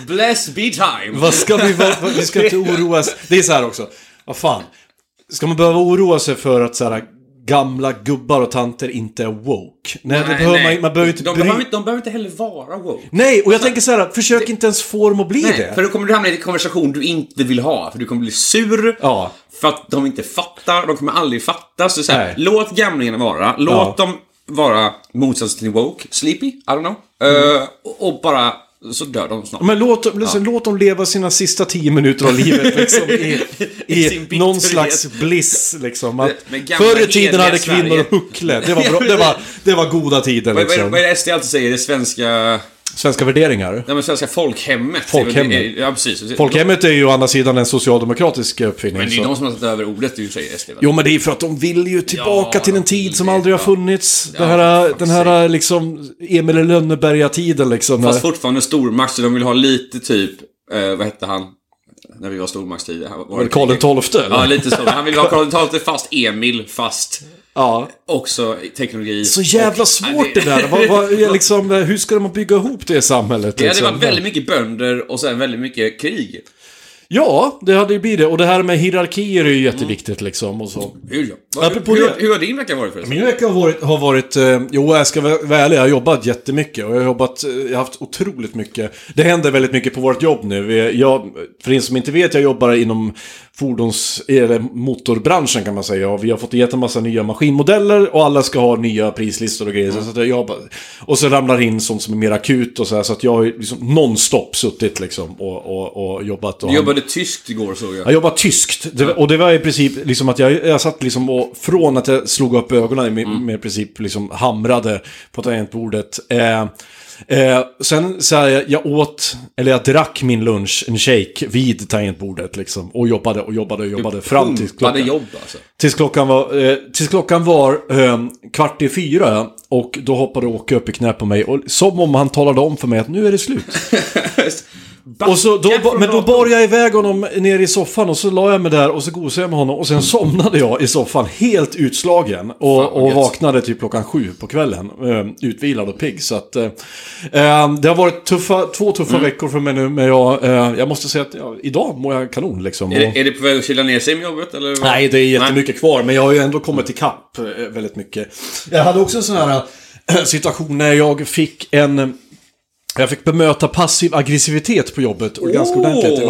Bless be time! Vad ska vi ska inte oroas... Det är så här också. Vad fan? Ska man behöva oroa sig för att så här... gamla gubbar och tanter inte är woke? De behöver inte heller vara woke. Nej, och jag tänker så här, försök inte ens få dem att bli det. För då kommer du hamna i en konversation du inte vill ha. För du kommer bli sur för att de inte fattar. De kommer aldrig fatta. Så såhär, låt gamlingarna vara. Låt dem vara motsats till woke. Sleepy, I don't know. Och bara... så dör de snart. Men låt dem leva sina sista 10 minuter av livet liksom, i någon slags bliss liksom. Förr i tiden hade kvinnor och huckle. Det var goda tider liksom. Vad är det SD alltid säger? Det svenska värderingar. Nej, men svenska folkhemmet. Ja, precis. Folkhemmet är ju å andra sidan en socialdemokratisk uppfinning. Men det är ju de som har satt över ordet, du säger SD. Jo, men det är för att de vill ju tillbaka till en tid som aldrig har funnits. Den här liksom Emil i Lönneberga-tiden liksom. Fast fortfarande stormakt, så de vill ha lite typ, vad hette han? När vi var stormaktstid. Karl XII? Ja, lite så. Han vill ha Karl XII fast Emil, fast... Ja. Också teknologi. Så jävla svårt det där. Liksom, hur ska de bygga ihop det i samhället? Det hade varit väldigt mycket bönder och sen väldigt mycket krig. Ja, det hade ju blivit det. Och det här med hierarkier är ju jätteviktigt liksom, och så. Hur har din vecka varit förresten? Min vecka har varit jo, jag ska vara ärlig, jag har jobbat jättemycket. Och jag har haft otroligt mycket. Det händer väldigt mycket på vårt jobb nu. För er som inte vet, jag jobbar inom eller motorbranschen kan man säga. Och vi har fått jättemassa nya maskinmodeller, och alla ska ha nya prislistor och grejer. Så att jag jobbar. Och så ramlar in sånt som är mer akut och så här, så att jag har liksom nonstop suttit liksom och jobbat. Du jobbade tyskt igår, såg jag. Jag jobbade tyskt. Och det var i princip liksom att jag satt liksom och från att jag slog upp ögonen med i princip liksom hamrade på tangentbordet. Sen så här, jag drack min lunch, en shake, vid tangentbordet liksom, och jobbade fram till klockan. Alltså. Tills klockan var 15:45, och då hoppade Åke upp i knä på mig, och som om han talade om för mig att nu är det slut. Och så men då bar jag iväg honom ner i soffan och så la jag mig där och så gosade jag med honom och sen somnade jag i soffan helt utslagen och vaknade typ klockan 7 på kvällen, utvilad och pigg. Så att det har varit två tuffa veckor för mig nu, men jag måste säga att idag mår jag kanon liksom. Är det på väg att kyla ner sig med jobbet eller? Nej, det är jättemycket kvar, men jag har ju ändå kommit till kapp väldigt mycket. Jag hade också en sån här situation när jag fick bemöta passiv aggressivitet på jobbet och ganska ordentligt.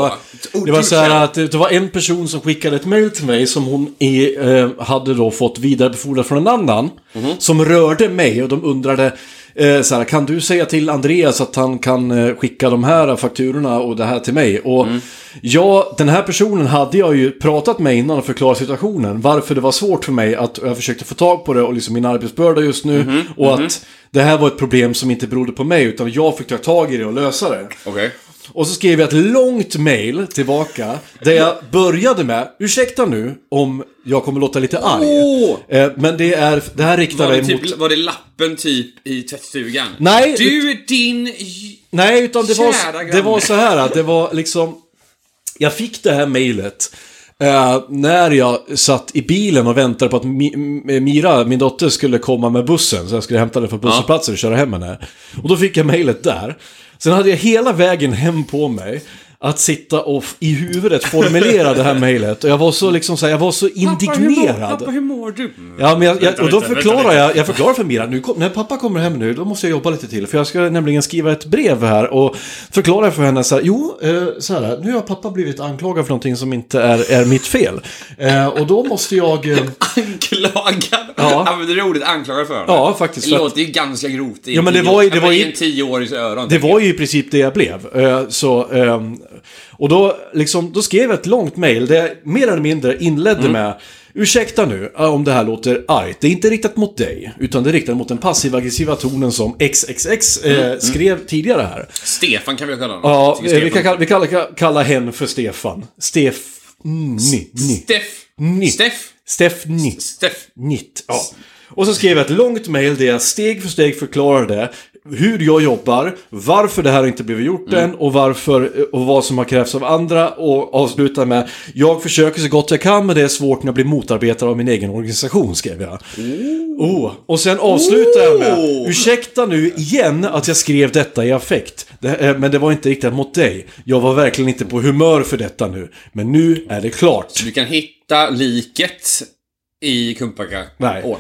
Det var så här att det var en person som skickade ett mail till mig som hon hade då fått vidarebefordrat från en annan som rörde mig, och de undrade så här, kan du säga till Andreas att han kan skicka de här fakturorna och det här till mig? Och den här personen hade jag ju pratat med innan och förklarat situationen, varför det var svårt för mig att jag försökte få tag på det och liksom min arbetsbörda just nu att det här var ett problem som inte berodde på mig utan jag fick ta tag i det och lösa det. Okay. Och så skrev jag ett långt mail tillbaka där jag började med, ursäkta nu om jag kommer låta lite arg. Men det här riktar mig typ, mot... Var det lappen typ i tvättstugan? Nej. Nej, utan det var så här att det var liksom... Jag fick det här mejlet när jag satt i bilen och väntade på att Mira, min dotter, skulle komma med bussen. Så jag skulle hämta den från bussplatsen och köra hem henne. Och då fick jag mejlet där. Sen hade jag hela vägen hem på mig att sitta och i huvudet formulera det här mejlet. Och jag var så liksom så här, jag var så indignerad. Pappa, hur mår du? Ja, men och då förklarar jag förklarar för Mira, när pappa kommer hem nu, då måste jag jobba lite till. För jag ska nämligen skriva ett brev här och förklara för henne så här, nu har pappa blivit anklagad för någonting som inte är mitt fel. Och då måste jag... Anklagad? Ja. Använder du ordet anklagad för? Ja, faktiskt. Det låter ju ganska grovt. Ja, men det var ju en 10-årig öron. Det var ju i princip det jag blev. Och då skrev jag ett långt mejl där jag mer eller mindre inledde med, ursäkta nu om det här låter argt. Det är inte riktat mot dig, utan det är riktat mot den passiv-aggressiva tonen som XXX skrev tidigare här. Stefan kan vi kalla honom. Ja, vi kallar henne för Stefan. Stefan. Ja. Och så skrev jag ett långt mejl där jag steg för steg förklarade hur jag jobbar, varför det här inte blivit gjort än och varför och vad som har krävts av andra, och avsluta med, jag försöker så gott jag kan men det är svårt när jag blir motarbetad av min egen organisation, skrev jag. Och sen avslutar jag med, ursäkta nu igen att jag skrev detta i affekt, men det var inte riktat mot dig. Jag var verkligen inte på humör för detta nu, men nu är det klart. Så du kan hitta liket i Kumpaka? Nej.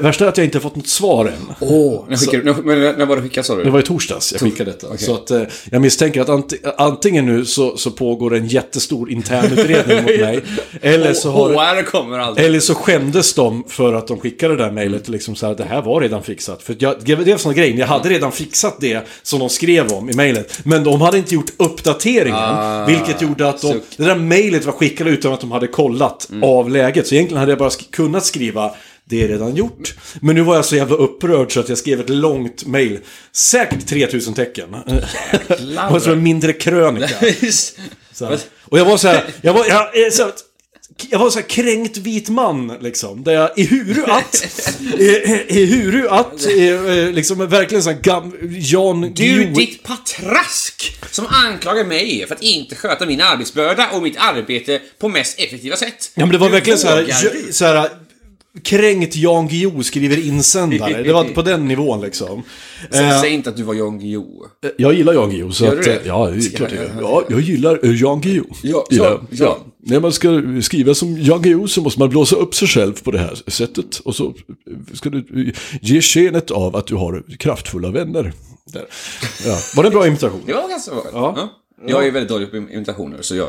Värsta är att jag inte har fått något svar än. När var det skickat, sa du? Det var i torsdags jag skickade detta. Okay. Så att, jag misstänker att antingen nu så pågår en jättestor internutredning mot mig. Eller så skämdes de för att de skickade det där mejlet. Liksom så här, det här var redan fixat. För det var sån grej, jag hade redan fixat det som de skrev om i mejlet. Men de hade inte gjort uppdateringen. Vilket gjorde att det där mejlet var skickat utan att de hade kollat av läget. Så egentligen hade jag bara kunnat skriva, det är redan gjort. Men nu var jag så jävla upprörd så att jag skrev ett långt mejl. Säkert 3000 tecken. Och så en mindre krönika. Och jag var så här... Jag var så här kränkt vit man liksom, där jag liksom verkligen så här ditt patrask som anklagar mig för att inte sköta min arbetsbörda och mitt arbete på mest effektiva sätt. Ja, men det var verkligen så här kränkt Jan Guillou skriver insändare. Det var på den nivån liksom. Säg inte att du var Jan Guillou. Jag gillar Jan Guillou, så att, jag gillar Jan Guillou. Ja. När man ska skriva som Jan Guillou så måste man blåsa upp sig själv på det här sättet, och så ska du ge skenet av att du har kraftfulla vänner. Ja. Var det en bra imitation? Det var ganska bra. Ja. Jag är väldigt dålig på imitationer, så jag...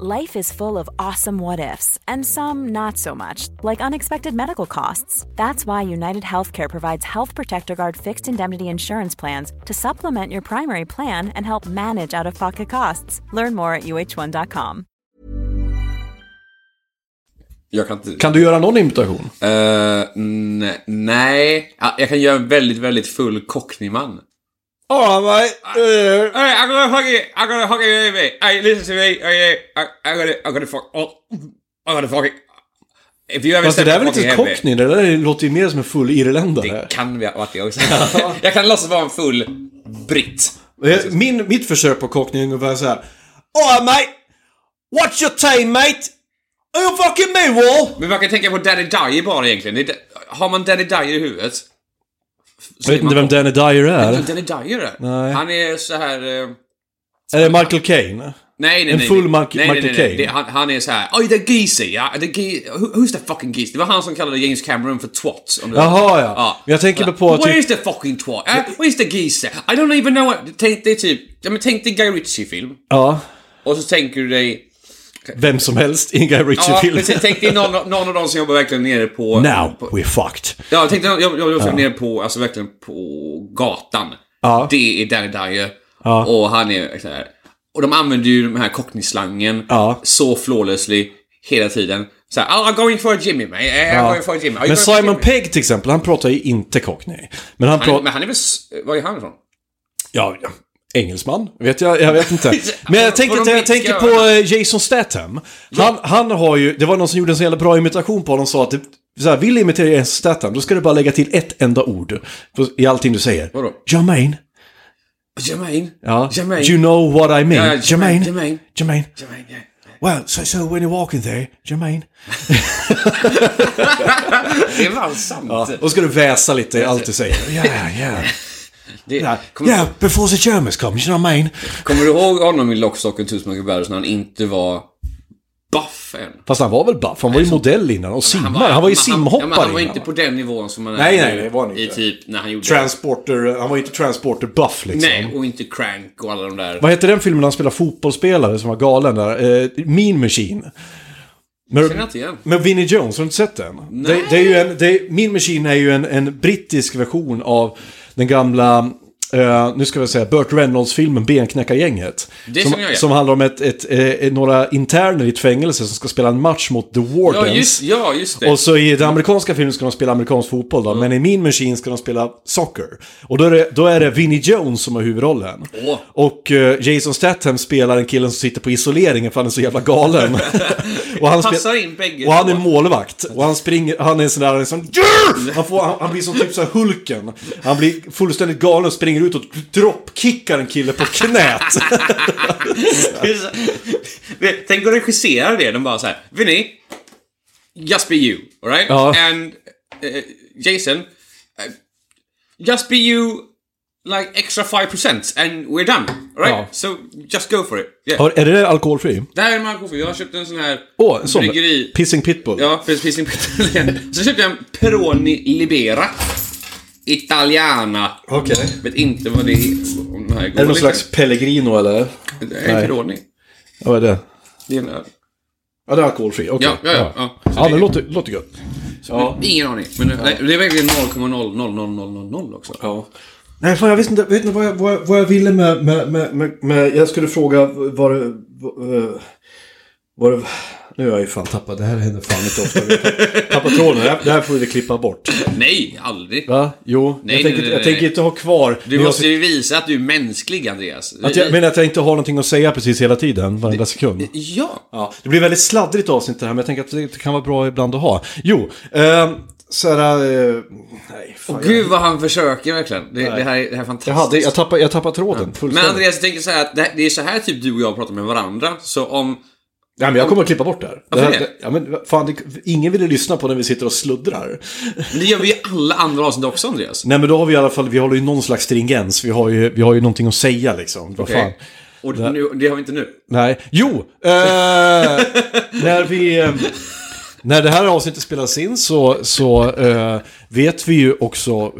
Life is full of awesome what-ifs, and some not so much, like unexpected medical costs. That's why United Healthcare provides Health Protector Guard fixed indemnity insurance plans to supplement your primary plan and help manage out-of-pocket costs. Learn more at uh1.com. Kan du göra någon imitation? Nej, jag kan göra en väldigt, väldigt full cockneyman. Oh my! I'm gonna hug you. I'm gonna hug you, baby. Hey, listen to me. I'm gonna fuck. Oh, I'm gonna fuck it. If you ever said that, it's a cockney. Det där låter ju mer som en full irländare. Det kan vi att jag också. Jag kan låtsas vara en full britt. Mitt försök på cockney är ungefär så här. Oh mate, what's your time, mate? Are you fucking me, wall? Men man kan tänka på Danny Dyer bara egentligen. Har man Danny Dyer i huvudet? Jag vet inte vem Danny Dyer är. Nej. Han är så här... Är det Michael Caine? Nej. En full Michael Caine. Han är så här... Oh, the geese, yeah? Who's the fucking geese? Det var han som kallade James Cameron för twat. Jaha, ja. Jag tänker på... Where's the fucking twat? Where's the geese? I don't even know what... Tänk dig typ... Tänk dig Guy Ritchie-film. Ja. Och så tänker du dig... Vem som helst, Inga Ritchie-film. Ja, tänk dig någon av dem som jobbar verkligen nere på... Now på, we're fucked. Ja, tänk dig jag jobbar nere på, alltså verkligen på gatan. Ja. Det är Danny Dyer. Ja. Och han är så här. Och de använder ju den här cockney-slangen så flawlessly hela tiden. Så här, I'm going for a Jimmy, mate. Men Simon Pegg till exempel, han pratar ju inte cockney. Men han är väl... Var är han ifrån? Ja. Engelsman, jag vet inte. Men jag tänker på Jason Statham. Han har ju, det var någon som gjorde en så jävla bra imitation på honom, sa att så här, vill imitera Jason Statham, då ska du bara lägga till ett enda ord i allting du säger. Vadå? Jermaine? Ja. Jermaine. You know what I mean. Ja, Jermaine. Yeah. Well, so when you're walking there, Jermaine. Det var sant. Ja, och ska du väsa lite i allt du säger. Yeah. Ja, before the Germans come, you know what I mean? Kommer du ihåg honom i Lockstocken, Tusenåker Bergs, när han inte var buff än? Fast han var väl buff, han var ju modell innan och simmare, han var ju simhoppare. Han var inte på den nivån som han är det var han inte. Typ, när han gjorde Transporter, han var ju inte Transporter buff liksom. Nej, och inte Crank och alla de där. Vad heter den filmen när han spelar fotbollsspelare som var galen där? Mean Machine. Men Vinnie Jones, har du inte sett den? Mean Machine är ju en brittisk version av den gamla, nu ska vi säga, Burt Reynolds-filmen Benknäckargänget. Som handlar om några interner i ett fängelse som ska spela en match mot The Wardens. Ja, just det. Och så i den amerikanska filmen ska de spela amerikansk fotboll då, men i Mean Machine ska de spela soccer. Och då är det Vinnie Jones som har huvudrollen. Oh. Och Jason Statham spelar en killen som sitter på isoleringen för han är så jävla galen. Och han passar in bägge. Och han är målvakt. Och han springer, han är en sån där liksom, han blir som typ så här Hulken. Han blir fullständigt galen och springer ut och droppkickar en kille på knät. Tänk att regissera det. De bara så här, Vinnie, just be you, all right? Ja. And Jason, just be you like extra 5% and we're done, all right? Ja. So just go for it. Yeah. Är det alkoholfri? Det här är alkoholfri. Jag har köpt en sån här bryggeri. Pissing Pitbull. Ja, Pissing Pitbull. Så köpte jag en Peroni Libera. Italiana. Okej. Okay. Vet inte vad det är. Är det någon slags Pellegrino eller? Det är en Peroni. Vad är det? Det är en öl. Ja, det är alkoholfri. Okay. Ja. Ja, det låter gott. Ja. Ingen aning. Men nej, det är verkligen 0,00000 också. Ja. Nej, fan, jag vet inte vad jag ville med jag skulle fråga vad det nu har jag ju fan tappat. Det här händer fan inte ofta. Tappa tråden. Det här får vi klippa bort. Nej, aldrig. Va? Jo, jag tänker inte ha kvar. Du måste ju visa att du är mänsklig, Andreas. Att jag inte har någonting att säga precis hela tiden, varenda sekund. Ja. Det blir väldigt sladdrigt avsnitt det här, men jag tänker att det kan vara bra ibland att ha. Jo, nej, fan. Och gud vad han försöker verkligen. Det här är fantastiskt. Jag tappar tråden. Ja. Men Andreas, jag tänker så här att det är så här typ du och jag pratar med varandra. Så om... Ja, men jag kommer att klippa bort det här. Varför det? Ja, men fan, ingen vill lyssna på när vi sitter och sluddrar. Det gör vi ju alla andra avsnitt också, Andreas. Nej, men då har vi i alla fall, vi håller ju någon slags stringens. Vi har ju någonting att säga liksom. Vad fan. Och det har vi inte nu. Nej. Jo, när det här avsnittet spelas in så vet vi ju också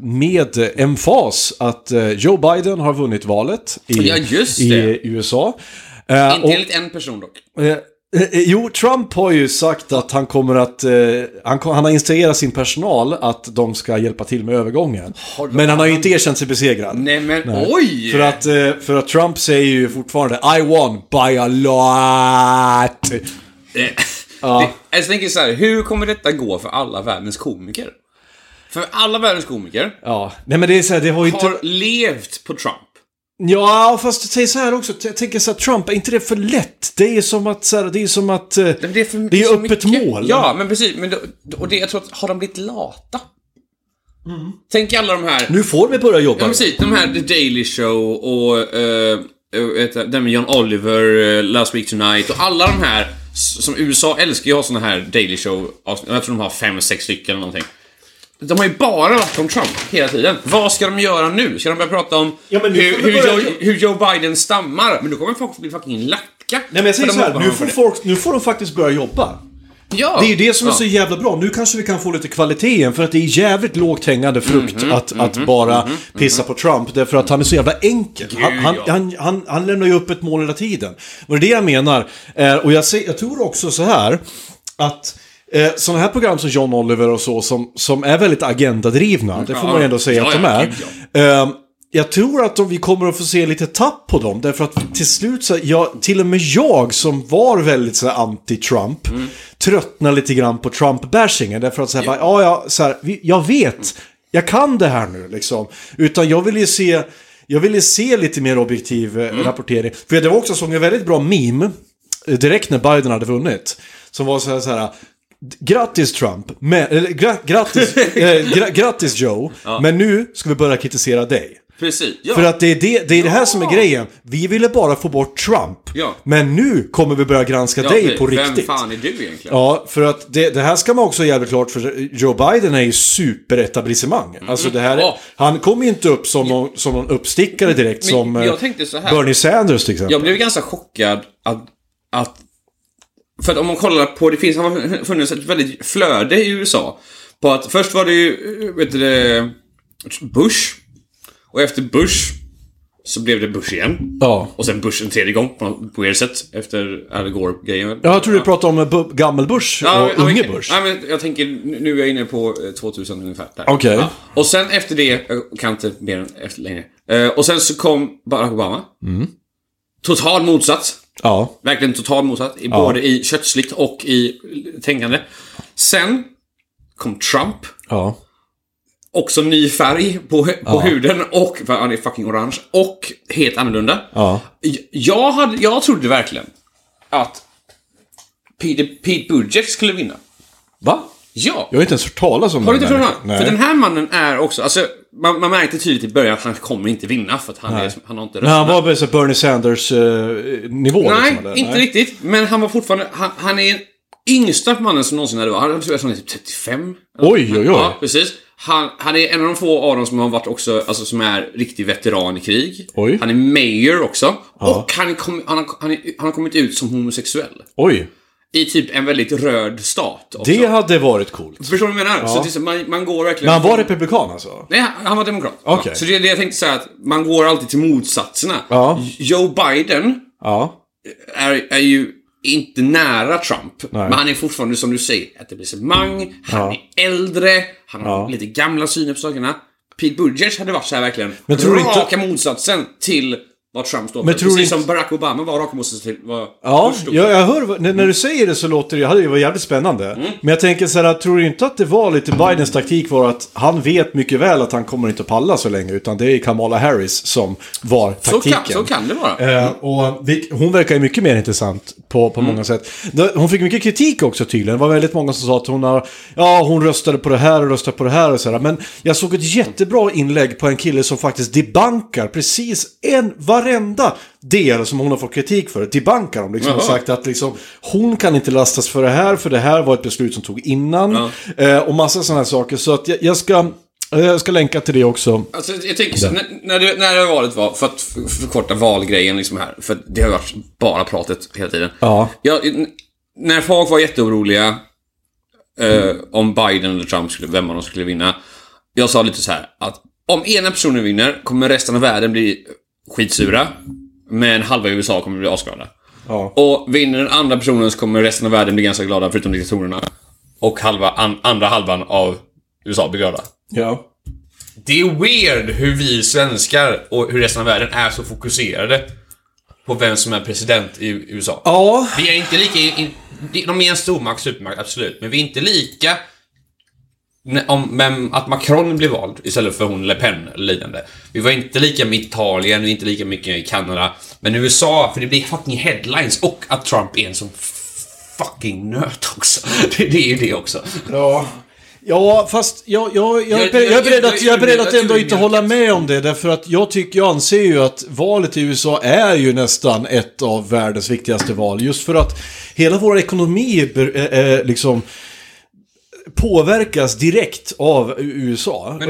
med emfas att Joe Biden har vunnit valet i USA. Inte enligt en person dock. Jo, Trump har ju sagt att han kommer att... Han har instruerat sin personal att de ska hjälpa till med övergången. Men han har ju inte erkänt sig besegrad. Nej, men oj! För att Trump säger ju fortfarande I won by a lot. Ja. Jag tänker så här, hur kommer detta gå för alla världens komiker? För alla världens komiker, ja. Nej, men det är så här, det har ju inte... levt på Trump. Ja, fast jag säger så här också. Jag tänker så här, Trump, är inte det för lätt? Det är som att, så här, det är som att... Det är öppet mycket mål. Ja, men precis. Men jag tror att, har de blivit lata? Mm. Tänk alla de här... Nu får vi börja jobba. Ja, precis. De här The Daily Show och... den med John Oliver, Last Week Tonight och alla de här... Som USA älskar ju ha såna här Daily Show. Jag tror de har 5-6 stycken eller någonting. De har ju bara varit om Trump hela tiden. Vad ska de göra nu? Ska de börja prata om hur Joe Biden stammar? Men nu kommer folk bli fucking lacka. Nej, men jag säger så här, nu får de faktiskt börja jobba. Ja. Det är ju det som är så jävla bra. Nu kanske vi kan få lite kvaliteten. För att det är jävligt lågt hängande frukt att bara pissa på Trump. Därför att han är så jävla enkel. Han lämnar ju upp ett mål hela tiden. Och det är det jag menar. Och jag tror också så här att... sådana här program som John Oliver och så som är väldigt agendadrivna, det får man ändå säga att de är. Jag tror att vi kommer att få se lite tapp på dem, därför att till slut så till och med jag som var väldigt så anti-Trump tröttnar lite grann på Trump-bashingen, därför att så här, jag vet, jag kan det här nu liksom, utan jag vill ju se lite mer objektiv rapportering. För det var också en väldigt bra meme direkt när Biden hade vunnit, som var så här grattis Trump, men, eller grattis Joe, men nu ska vi börja kritisera dig. Precis, ja. För att det är det här som är grejen. Vi ville bara få bort Trump, men nu kommer vi börja granska dig på riktigt. Vem fan är du egentligen? Ja, för att det här ska man också jävligt klart, för Joe Biden är ju superetablissemang. Alltså det här, han kommer ju inte upp som någon uppstickare direkt, men som jag tänkte så här, Bernie Sanders till exempel. Jag blev ganska chockad att för att om man kollar på, det finns, har funnits ett väldigt flöde i USA på att först var det ju, vet du, Bush, och efter Bush så blev det Bush igen, och sen Bush en tredje gång på er sätt efter Al Gore-grejen. Jag tror du pratar om gammel Bush och unge Bush. Ja, men jag tänker, nu är jag inne på 2000 ungefär där. Okay. Ja. Och sen efter det, kan inte mer än efter längre, och sen så kom Barack Obama. Total motsats. Ja. Verkligen total motsatt, både i köttsligt och i tänkande. Sen kom Trump. Ja. Också ny färg på huden, och han är fucking orange och helt annorlunda. Ja. Jag trodde verkligen att Pete Buttigieg skulle vinna. Va? Ja. Jag har inte ens hört talas om det. För den här mannen är också, alltså, man märkte tydligt i början att han kommer inte vinna, för att han har inte röstat. Han var väl så Bernie Sanders nivå. Nej, liksom, inte riktigt. Men han var fortfarande, han är yngsta mannen som någonsin hade varit. Han är typ 35. Oj. Ja, precis. Han är en av de få av dem som har varit också, alltså, som är riktig veteran i krig. Oj. Han är mayor också. Ja. Och han har kommit ut som homosexuell. Oj. I typ en väldigt röd stat också. Det hade varit coolt. Förstår du vad jag menar? Ja. Så man går verkligen... Men han var republikan alltså? Nej, han var demokrat. Okay. Ja. Så det jag tänkte säga, att man går alltid till motsatserna. Ja. Joe Biden är ju inte nära Trump. Nej. Men han är fortfarande, som du säger, att det blir så mang. Han är äldre. Han har lite gamla syner på sakerna. Pete Buttigieg hade varit så här verkligen. Men tror du raka inte... motsatsen till... vad Trump står för. Precis som Barack Obama var och måste till. Ja, jag hör, när du säger det så låter det, hade ju varit jävligt spännande. Mm. Men jag tänker så här, tror du inte att det var lite Bidens taktik var att han vet mycket väl att han kommer inte att palla så länge, utan det är Kamala Harris som var taktiken. Så kan det vara. Och hon verkar ju mycket mer intressant på många sätt. Hon fick mycket kritik också tydligen. Det var väldigt många som sa att hon röstade på det här och röstade på det här och så här. Men jag såg ett jättebra inlägg på en kille som faktiskt debankar precis varenda del som hon har fått kritik för, debankar de liksom, och sagt att liksom, hon kan inte lastas för det här var ett beslut som tog innan, och massa sådana här saker, så att jag ska länka till det också. Alltså, jag tänker så, när det valet var, för att förkorta valgrejen liksom här, för det har varit bara pratet hela tiden. När folk var jätteoroliga om Biden eller Trump, vem av dem skulle vinna, jag sa lite så här att om ena personen vinner kommer resten av världen bli skitsura, Men halva USA kommer bli asglada. Ja. Och vinner den andra personen så kommer resten av världen bli ganska glada, förutom diktatorerna. Och halva, andra halvan av USA blir glada. Ja. Det är weird hur vi svenskar och hur resten av världen är så fokuserade på vem som är president i USA. Ja. Vi är inte lika... de är en stormakt, supermakt, absolut. Men vi är inte lika... om att Macron blir vald istället för hon Le Pen eller liknande. Vi var inte lika med Italien, vi inte lika mycket i Kanada, men USA, för det blir fucking headlines. Och att Trump är en sån fucking nöt också. Det är ju det också. Ja. Ja, fast jag är beredd att ändå inte hålla med om det, därför att jag anser ju att valet i USA är ju nästan ett av världens viktigaste val, just för att hela vår ekonomi liksom påverkas direkt av USA.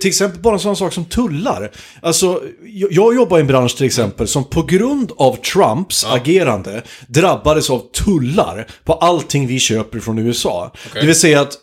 Till exempel bara en sån sak som tullar. Alltså, jag jobbar i en bransch till exempel som på grund av Trumps agerande drabbades av tullar på allting vi köper från USA. Okay. Det vill säga att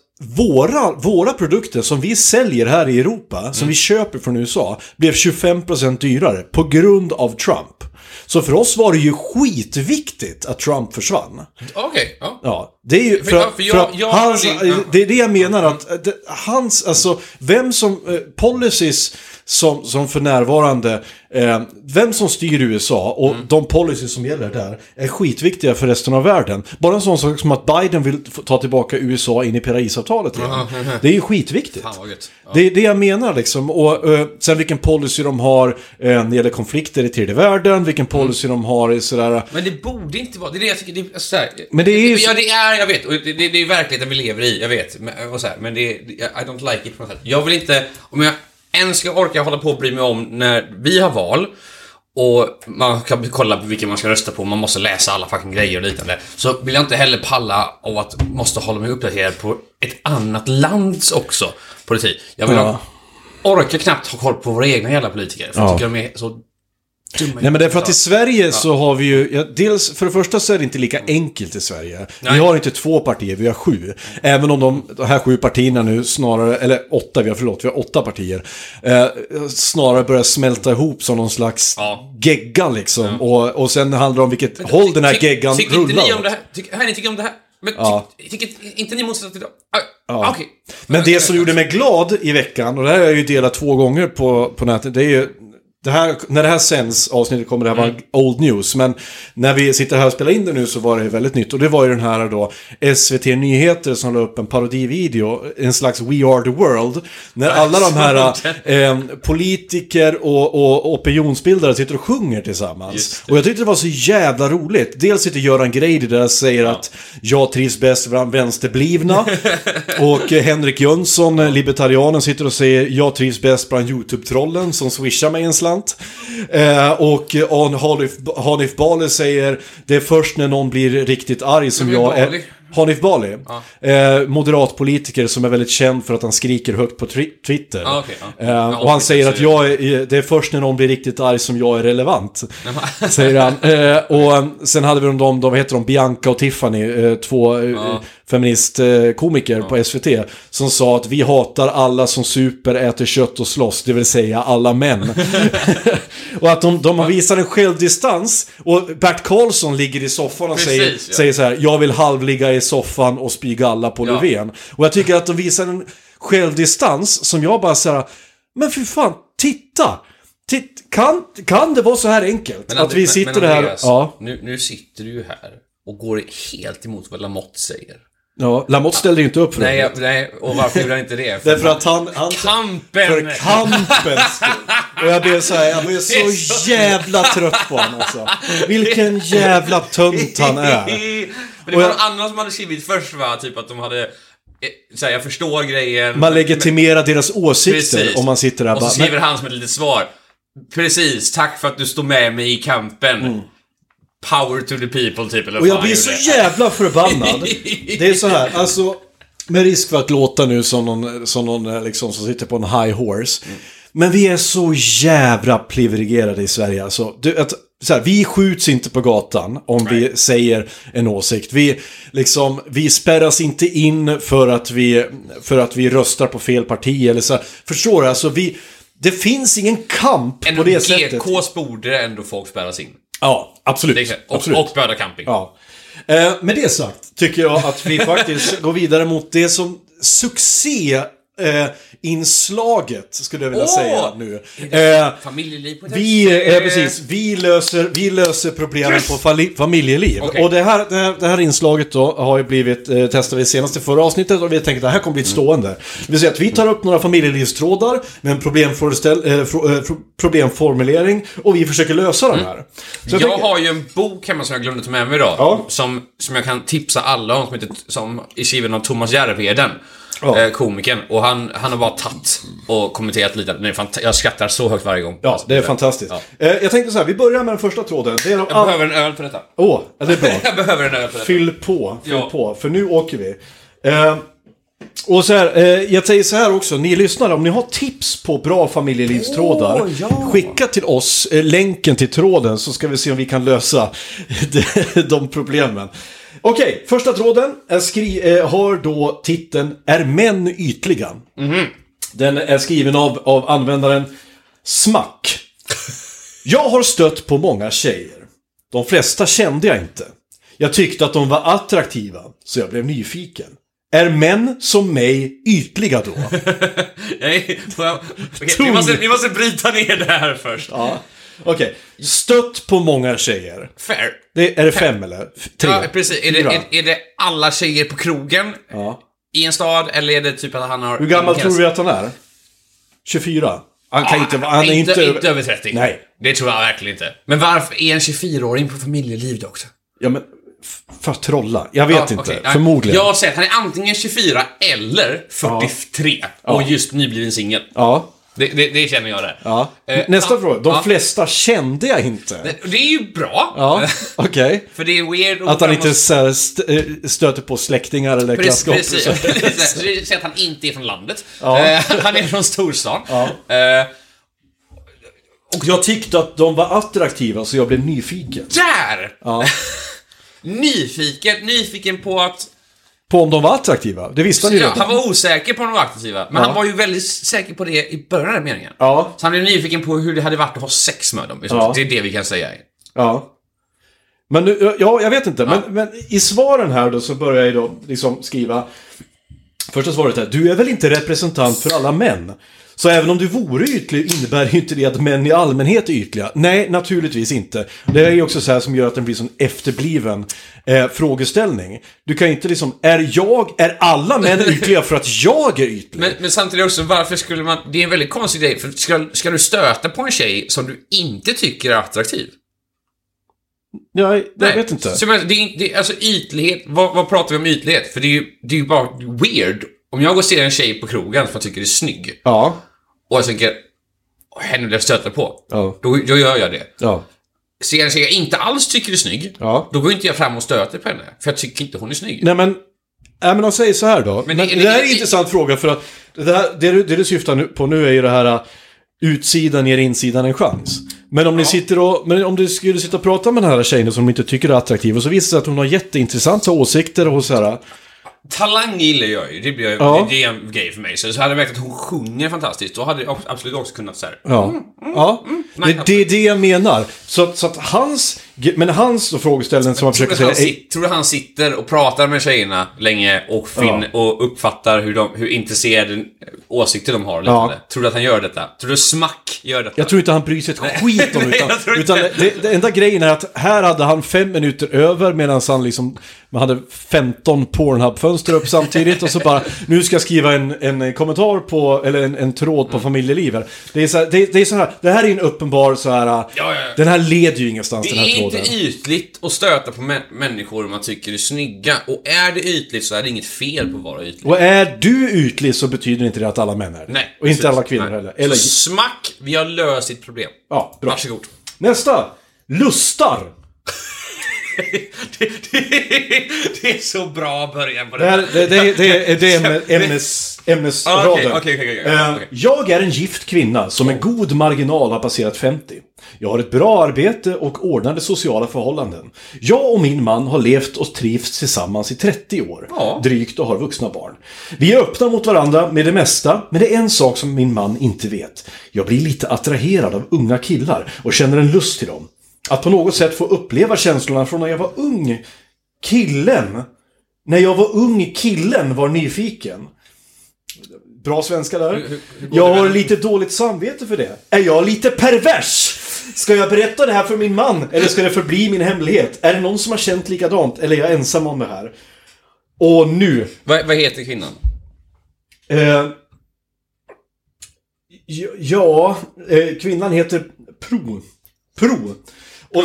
våra produkter som vi säljer här i Europa, som vi köper från USA, blev 25% dyrare på grund av Trump. Så för oss var det ju skitviktigt att Trump försvann. Okej, ja. Ja, det är ju för hans, det är det jag menar, att hans, alltså vem som policies som för närvarande vem som styr USA och de policies som gäller där är skitviktiga för resten av världen. Bara en sån sak som att Biden vill ta tillbaka USA in i Parisavtalet igen. Det är ju skitviktigt. Fan, det är det jag menar liksom. Och sen vilken policy de har när det gäller konflikter i tredje världen, vilken policy de har i sådär. Men det borde inte vara, det är det jag tycker, det är sådär. Men det är ju... ja, det är, jag vet, och det är verkligheten vi lever i, jag vet, och så här, men det är, I don't like it på något sätt. Jag vill inte, om jag än ska orka hålla på och bry mig om när vi har val och man kan kolla på vilka man ska rösta på, man måste läsa alla fucking grejer och liknande, så vill jag inte heller palla av att måste hålla mig uppdaterad på ett annat lands också politik. Jag vill orka knappt ha koll på våra egna jävla politiker, för jag tycker de är så... Nej, men det är för att i Sverige så har vi ju dels, för det första så är det inte lika enkelt i Sverige. Nej. Vi har inte 2 partier, vi har 7. Även om de här 7 partierna nu snarare, eller 8, vi har 8 partier, snarare börjar smälta ihop som någon slags gegga liksom. Ja. Och sen handlar det om vilket håll den här geggan rullar. Tycker ni om det här? Men inte ni måste idag. Okay. Men det som gjorde mig glad i veckan, och det här har jag ju delat 2 gånger på nätet, det är ju det här, när det här sänds avsnittet kommer det här vara old news, men när vi sitter här och spelar in det nu så var det väldigt nytt, och det var ju den här då SVT Nyheter som la upp en parodivideo, en slags We Are The World, när alla de här politiker och opinionsbildare sitter och sjunger tillsammans, och jag tyckte det var så jävla roligt. Dels sitter Göran Greider där och säger att jag trivs bäst bland vänsterblivna och Henrik Jönsson, libertarianen, sitter och säger jag trivs bäst bland YouTube-trollen som swishar mig en slags. Och Hanif Bali säger det är först när någon blir riktigt arg som jag är. Hanif Bali, moderatpolitiker som är väldigt känd för att han skriker högt på Twitter. Och han säger att det är först när någon blir riktigt arg som jag är relevant, säger han. Och sen hade vi de heter de Bianca och Tiffany, 2 feministkomiker på SVT, som sa att vi hatar alla som super, äter kött och slåss, det vill säga alla män. Och att de visar en självdistans, och Bert Karlsson ligger i soffan och säger så här: jag vill halvligga i soffan och spyga alla på Löfven. Och jag tycker att de visar en självdistans som jag bara säger, men för fan, titta kan det vara så här enkelt? Men, att vi sitter Andreas, här nu sitter du ju här och går helt emot vad Lamotte säger. Ja, Lamotte ställde ju inte upp för det. Nej, och varför gjorde han inte det? Därför att han för kampens skull. Och jag blev så här, jag blev så jävla trött på honom alltså. Vilken jävla tunt han är. Men det var någon annan som hade skrivit först, va? Typ att de hade... Så jag förstår grejen. Man legitimerar deras åsikter. Precis. Om man sitter där. Och så skriver han som ett litet svar. Precis, tack för att du står med mig i kampen. Power to the people typ, eller. Och jag blir så jävla förbannad. Det är så här, alltså, med risk för att låta nu som någon liksom, som sitter på en high horse. Men vi är så jävla privilegierade i Sverige alltså. Så här, vi skjuts inte på gatan om vi säger en åsikt. Vi spärras inte in för att vi röstar på fel parti eller så här. Förstår du? Alltså, vi det finns ingen kamp ändå på det sättet. Gekås borde ändå folk spärras in. Ja, absolut. Och börda camping. Ja. Med det sagt tycker jag att vi faktiskt går vidare mot det som succé inslaget skulle jag vilja säga nu. Familjeliv på det. Vi löser problemen på familjeliv. Okay. Och det här inslaget då har ju blivit testat i senaste förra avsnittet, och vi tänkte att det här kommer bli ett stående. Det vill säga att vi tar upp några familjelivstrådar med en problemformulering och vi försöker lösa de här. Så jag har ju en bok hemma som jag glömde ta med mig idag, som jag kan tipsa alla om, som i skriven av Thomas Järvheden. Ja. Komikern, och han har bara tatt och kommenterat lite. Nej, jag skrattar så högt varje gång. Ja, det är fantastiskt. Ja. Jag tänkte så här, vi börjar med den första tråden. Jag behöver en öl för detta. Åh, det är bra. Jag behöver en öl för detta. Fyll på, för nu åker vi. Och så här, jag säger så här också, ni lyssnare, om ni har tips på bra familjelivstrådar, skicka till oss länken till tråden, så ska vi se om vi kan lösa de problemen. Okej, första tråden har då titeln "Är män ytliga?" Mm-hmm. Den är skriven av användaren Smack. Jag har stött på många tjejer. De flesta kände jag inte. Jag tyckte att de var attraktiva, så jag blev nyfiken. Är män som mig ytliga då? Nej, vi måste bryta ner det här först. Ja. Okej. Stött på många tjejer. Fair. Är det fem eller? 3? Ja, precis. Är det alla tjejer på krogen? Ja. I en stad? Eller är det typ att han har... Hur gammal tror vi att han är? 24. Han är inte över 30. Nej. Det tror jag verkligen inte. Men varför är en 24-åring på familjelivd också? Ja, men... för att trolla, jag vet inte, okay. Förmodligen. Jag har sett, han är antingen 24 eller 43 och just nybliven singel. Ja. Det känner jag där. Ja. Nästa fråga, de flesta kände jag inte. Det är ju bra. Ja, okej. För det är weird att han inte stöter på släktingar eller klasskompisar. Precis, så att han inte är från landet. Ja. Han är från storstan. Ja. Och jag tyckte att de var attraktiva, så jag blev nyfiken. Där! Ja. Nyfiken på att... på om de var attraktiva, det visste han ju redan. Han var osäker på om de var attraktiva. Men han var ju väldigt säker på det i början av meningen. Ja. Så han blev nyfiken på hur det hade varit att ha sex med dem. Det är det vi kan säga. Ja. Men nu, jag vet inte. Ja. Men i svaren här då så börjar jag då liksom skriva... Första svaret är: du är väl inte representant för alla män? Så även om du vore ytlig innebär ju inte det att män i allmänhet är ytliga. Nej, naturligtvis inte. Det är ju också så här som gör att den blir sån efterbliven frågeställning. Du kan inte liksom, är alla män ytliga för att jag är ytlig? Men samtidigt också, varför skulle man, det är en väldigt konstig grej, för ska du stöta på en tjej som du inte tycker är attraktiv? Nej, jag vet inte. Så, men, alltså ytlighet, vad pratar vi om ytlighet? För det är ju bara weird. Om jag går och ser en tjej på krogen som jag tycker är snygg, och jag tänker henne vill jag stöta på, då gör jag det. Ser en tjej jag inte alls tycker är snygg, då går inte jag fram och stöter på henne, för jag tycker inte hon är snygg. Nej men de säger så här då. Men det här är en intressant fråga, för att det du syftar på nu är ju det här: utsidan ger insidan en chans. Men om ni sitter men om du skulle sitta och prata med den här tjejen som inte tycker är attraktiv, och så visar det sig att hon har jätteintressanta åsikter och så här. Talang gillar jag ju. Det är en grej för mig. Så hade jag märkt att hon sjunger fantastiskt, då hade jag absolut också kunnat så här. Det är det jag menar. Så att hans... Men hans frågeställning som han försöker säga... Tror du han sitter och pratar med tjejerna länge och uppfattar hur intresserade åsikter de har? Tror du att han gör detta? Tror du Smack gör detta? Jag tror inte han bryr sig ett skit om det enda grejen är att här hade han 5 minuter över, medan han liksom... Man hade 15 Pornhub-fönster upp samtidigt, och så bara, nu ska jag skriva en kommentar på, eller en tråd på familjelivet. Det här är en uppenbar så här... Den här leder ju ingenstans, den här tråden. Det är inte ytligt att stöta på människor man tycker är snygga. Och är det ytligt så är det inget fel på att vara ytlig. Och är du ytlig så betyder inte det att alla män är det. Nej, och inte alla kvinnor heller. Eller... Så Smack, vi har löst sitt problem. Ja, bra. Varsågod. Nästa. Lustar. Det är så bra att börja på det här. Det är ämnesraden. Okay. Jag är en gift kvinna som med god marginal har passerat 50. Jag har ett bra arbete och ordnade sociala förhållanden. Jag och min man har levt och trivts tillsammans i 30 år. Ja. Drygt och har vuxna barn. Vi är öppna mot varandra med det mesta, men det är en sak som min man inte vet. Jag blir lite attraherad av unga killar och känner en lust till dem. Att på något sätt få uppleva känslorna från när jag var ung killen. När jag var ung killen var nyfiken. Bra svenska där. Jag har lite dåligt samvete för det. Är jag lite pervers? Ska jag berätta det här för min man? Eller ska det förbli min hemlighet? Är det någon som har känt likadant? Eller är jag ensam om det här? Och nu... Vad heter kvinnan? Kvinnan heter Pro. Och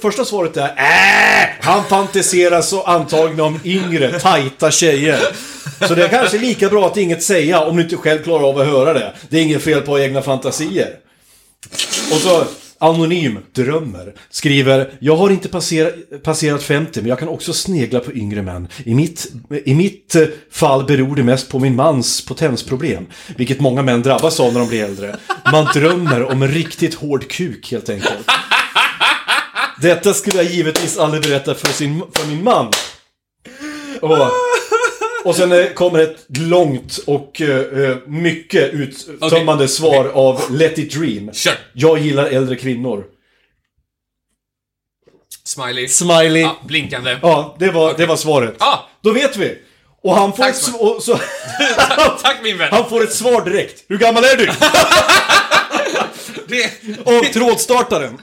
första svaret är han fantiserar så antagligen om yngre, tajta tjejer. Så det är kanske lika bra att inget säga om du inte själv klarar av att höra det. Det är inget fel på egna fantasier. Och så anonym drömmer skriver: jag har inte passerat 50, men jag kan också snegla på yngre män. I mitt fall beror det mest på min mans potensproblem, vilket många män drabbas av när de blir äldre. Man drömmer om en riktigt hård kuk helt enkelt. Detta skulle jag givetvis aldrig berätta för min man. Och sen kommer ett långt och mycket uttömmande svar av Lady Dream. Kör. Jag gillar äldre kvinnor. Smiley. Ah, blinkande. Ja, det var svaret. Ah. Då vet vi. Och han får tack min vän. Han får ett svar direkt. Hur gammal är du? Och trådstartaren.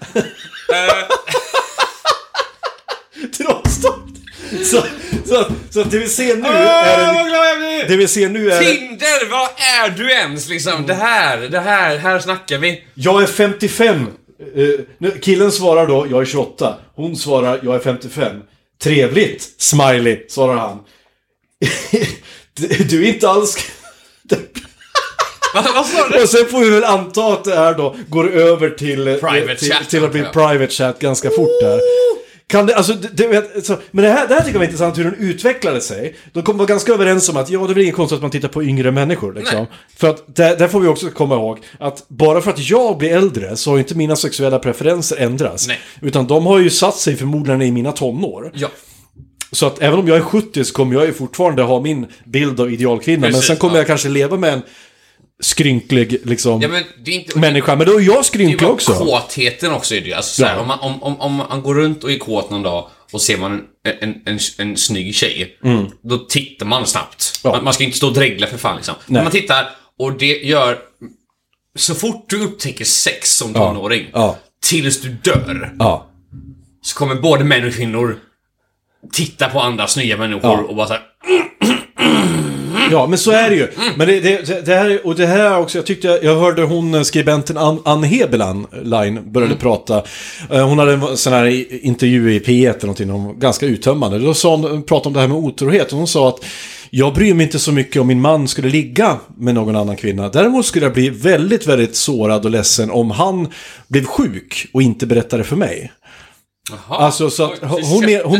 Trådstart. Så det vi ser nu är Tinder, vad är du ens liksom? Här snackar vi. Jag är 55. Killen svarar då, jag är 28. Hon svarar, jag är 55. Trevligt, smiley, svarar han. Du är inte alls. Och sen får vi väl anta att det här då går över till att bli private chat ganska fort där. Kan det, alltså, men det här tycker jag är intressant hur den utvecklade sig. De kommer vara ganska överens om att det blir inget konstigt att man tittar på yngre människor liksom. För att där får vi också komma ihåg att bara för att jag blir äldre så har inte mina sexuella preferenser ändrats. Nej. Utan de har ju satt sig förmodligen i mina tonår. Ja. Så att även om jag är 70 så kommer jag ju fortfarande ha min bild av idealkvinna. Precis, men sen kommer jag kanske leva med en skrynklig liksom, ja, men det är inte människa, men då är jag skrynklig också. Kåtheten också är det ju, alltså, ja. Om man går runt och är kåt någon dag och ser man en snygg tjej, då tittar man snabbt, ja. Man ska inte stå och dregla för fan liksom. Men man tittar, och det gör så fort du upptäcker sex som tonåring, ja. Tills du dör, ja. Så kommer både män och kvinnor titta på andra snygga människor, ja. Och bara så här. Ja, men så är det ju. Men det här, och det här också, jag hörde hon, skribenten Ann Heberlein, började prata. Hon hade en sån här intervju i P1 eller någonting, ganska uttömmande. Då sa hon, pratade om det här med otrohet, och hon sa att jag bryr mig inte så mycket om min man skulle ligga med någon annan kvinna. Däremot skulle jag bli väldigt, väldigt sårad och ledsen om han blev sjuk och inte berättade för mig. Aha. Alltså, så att hon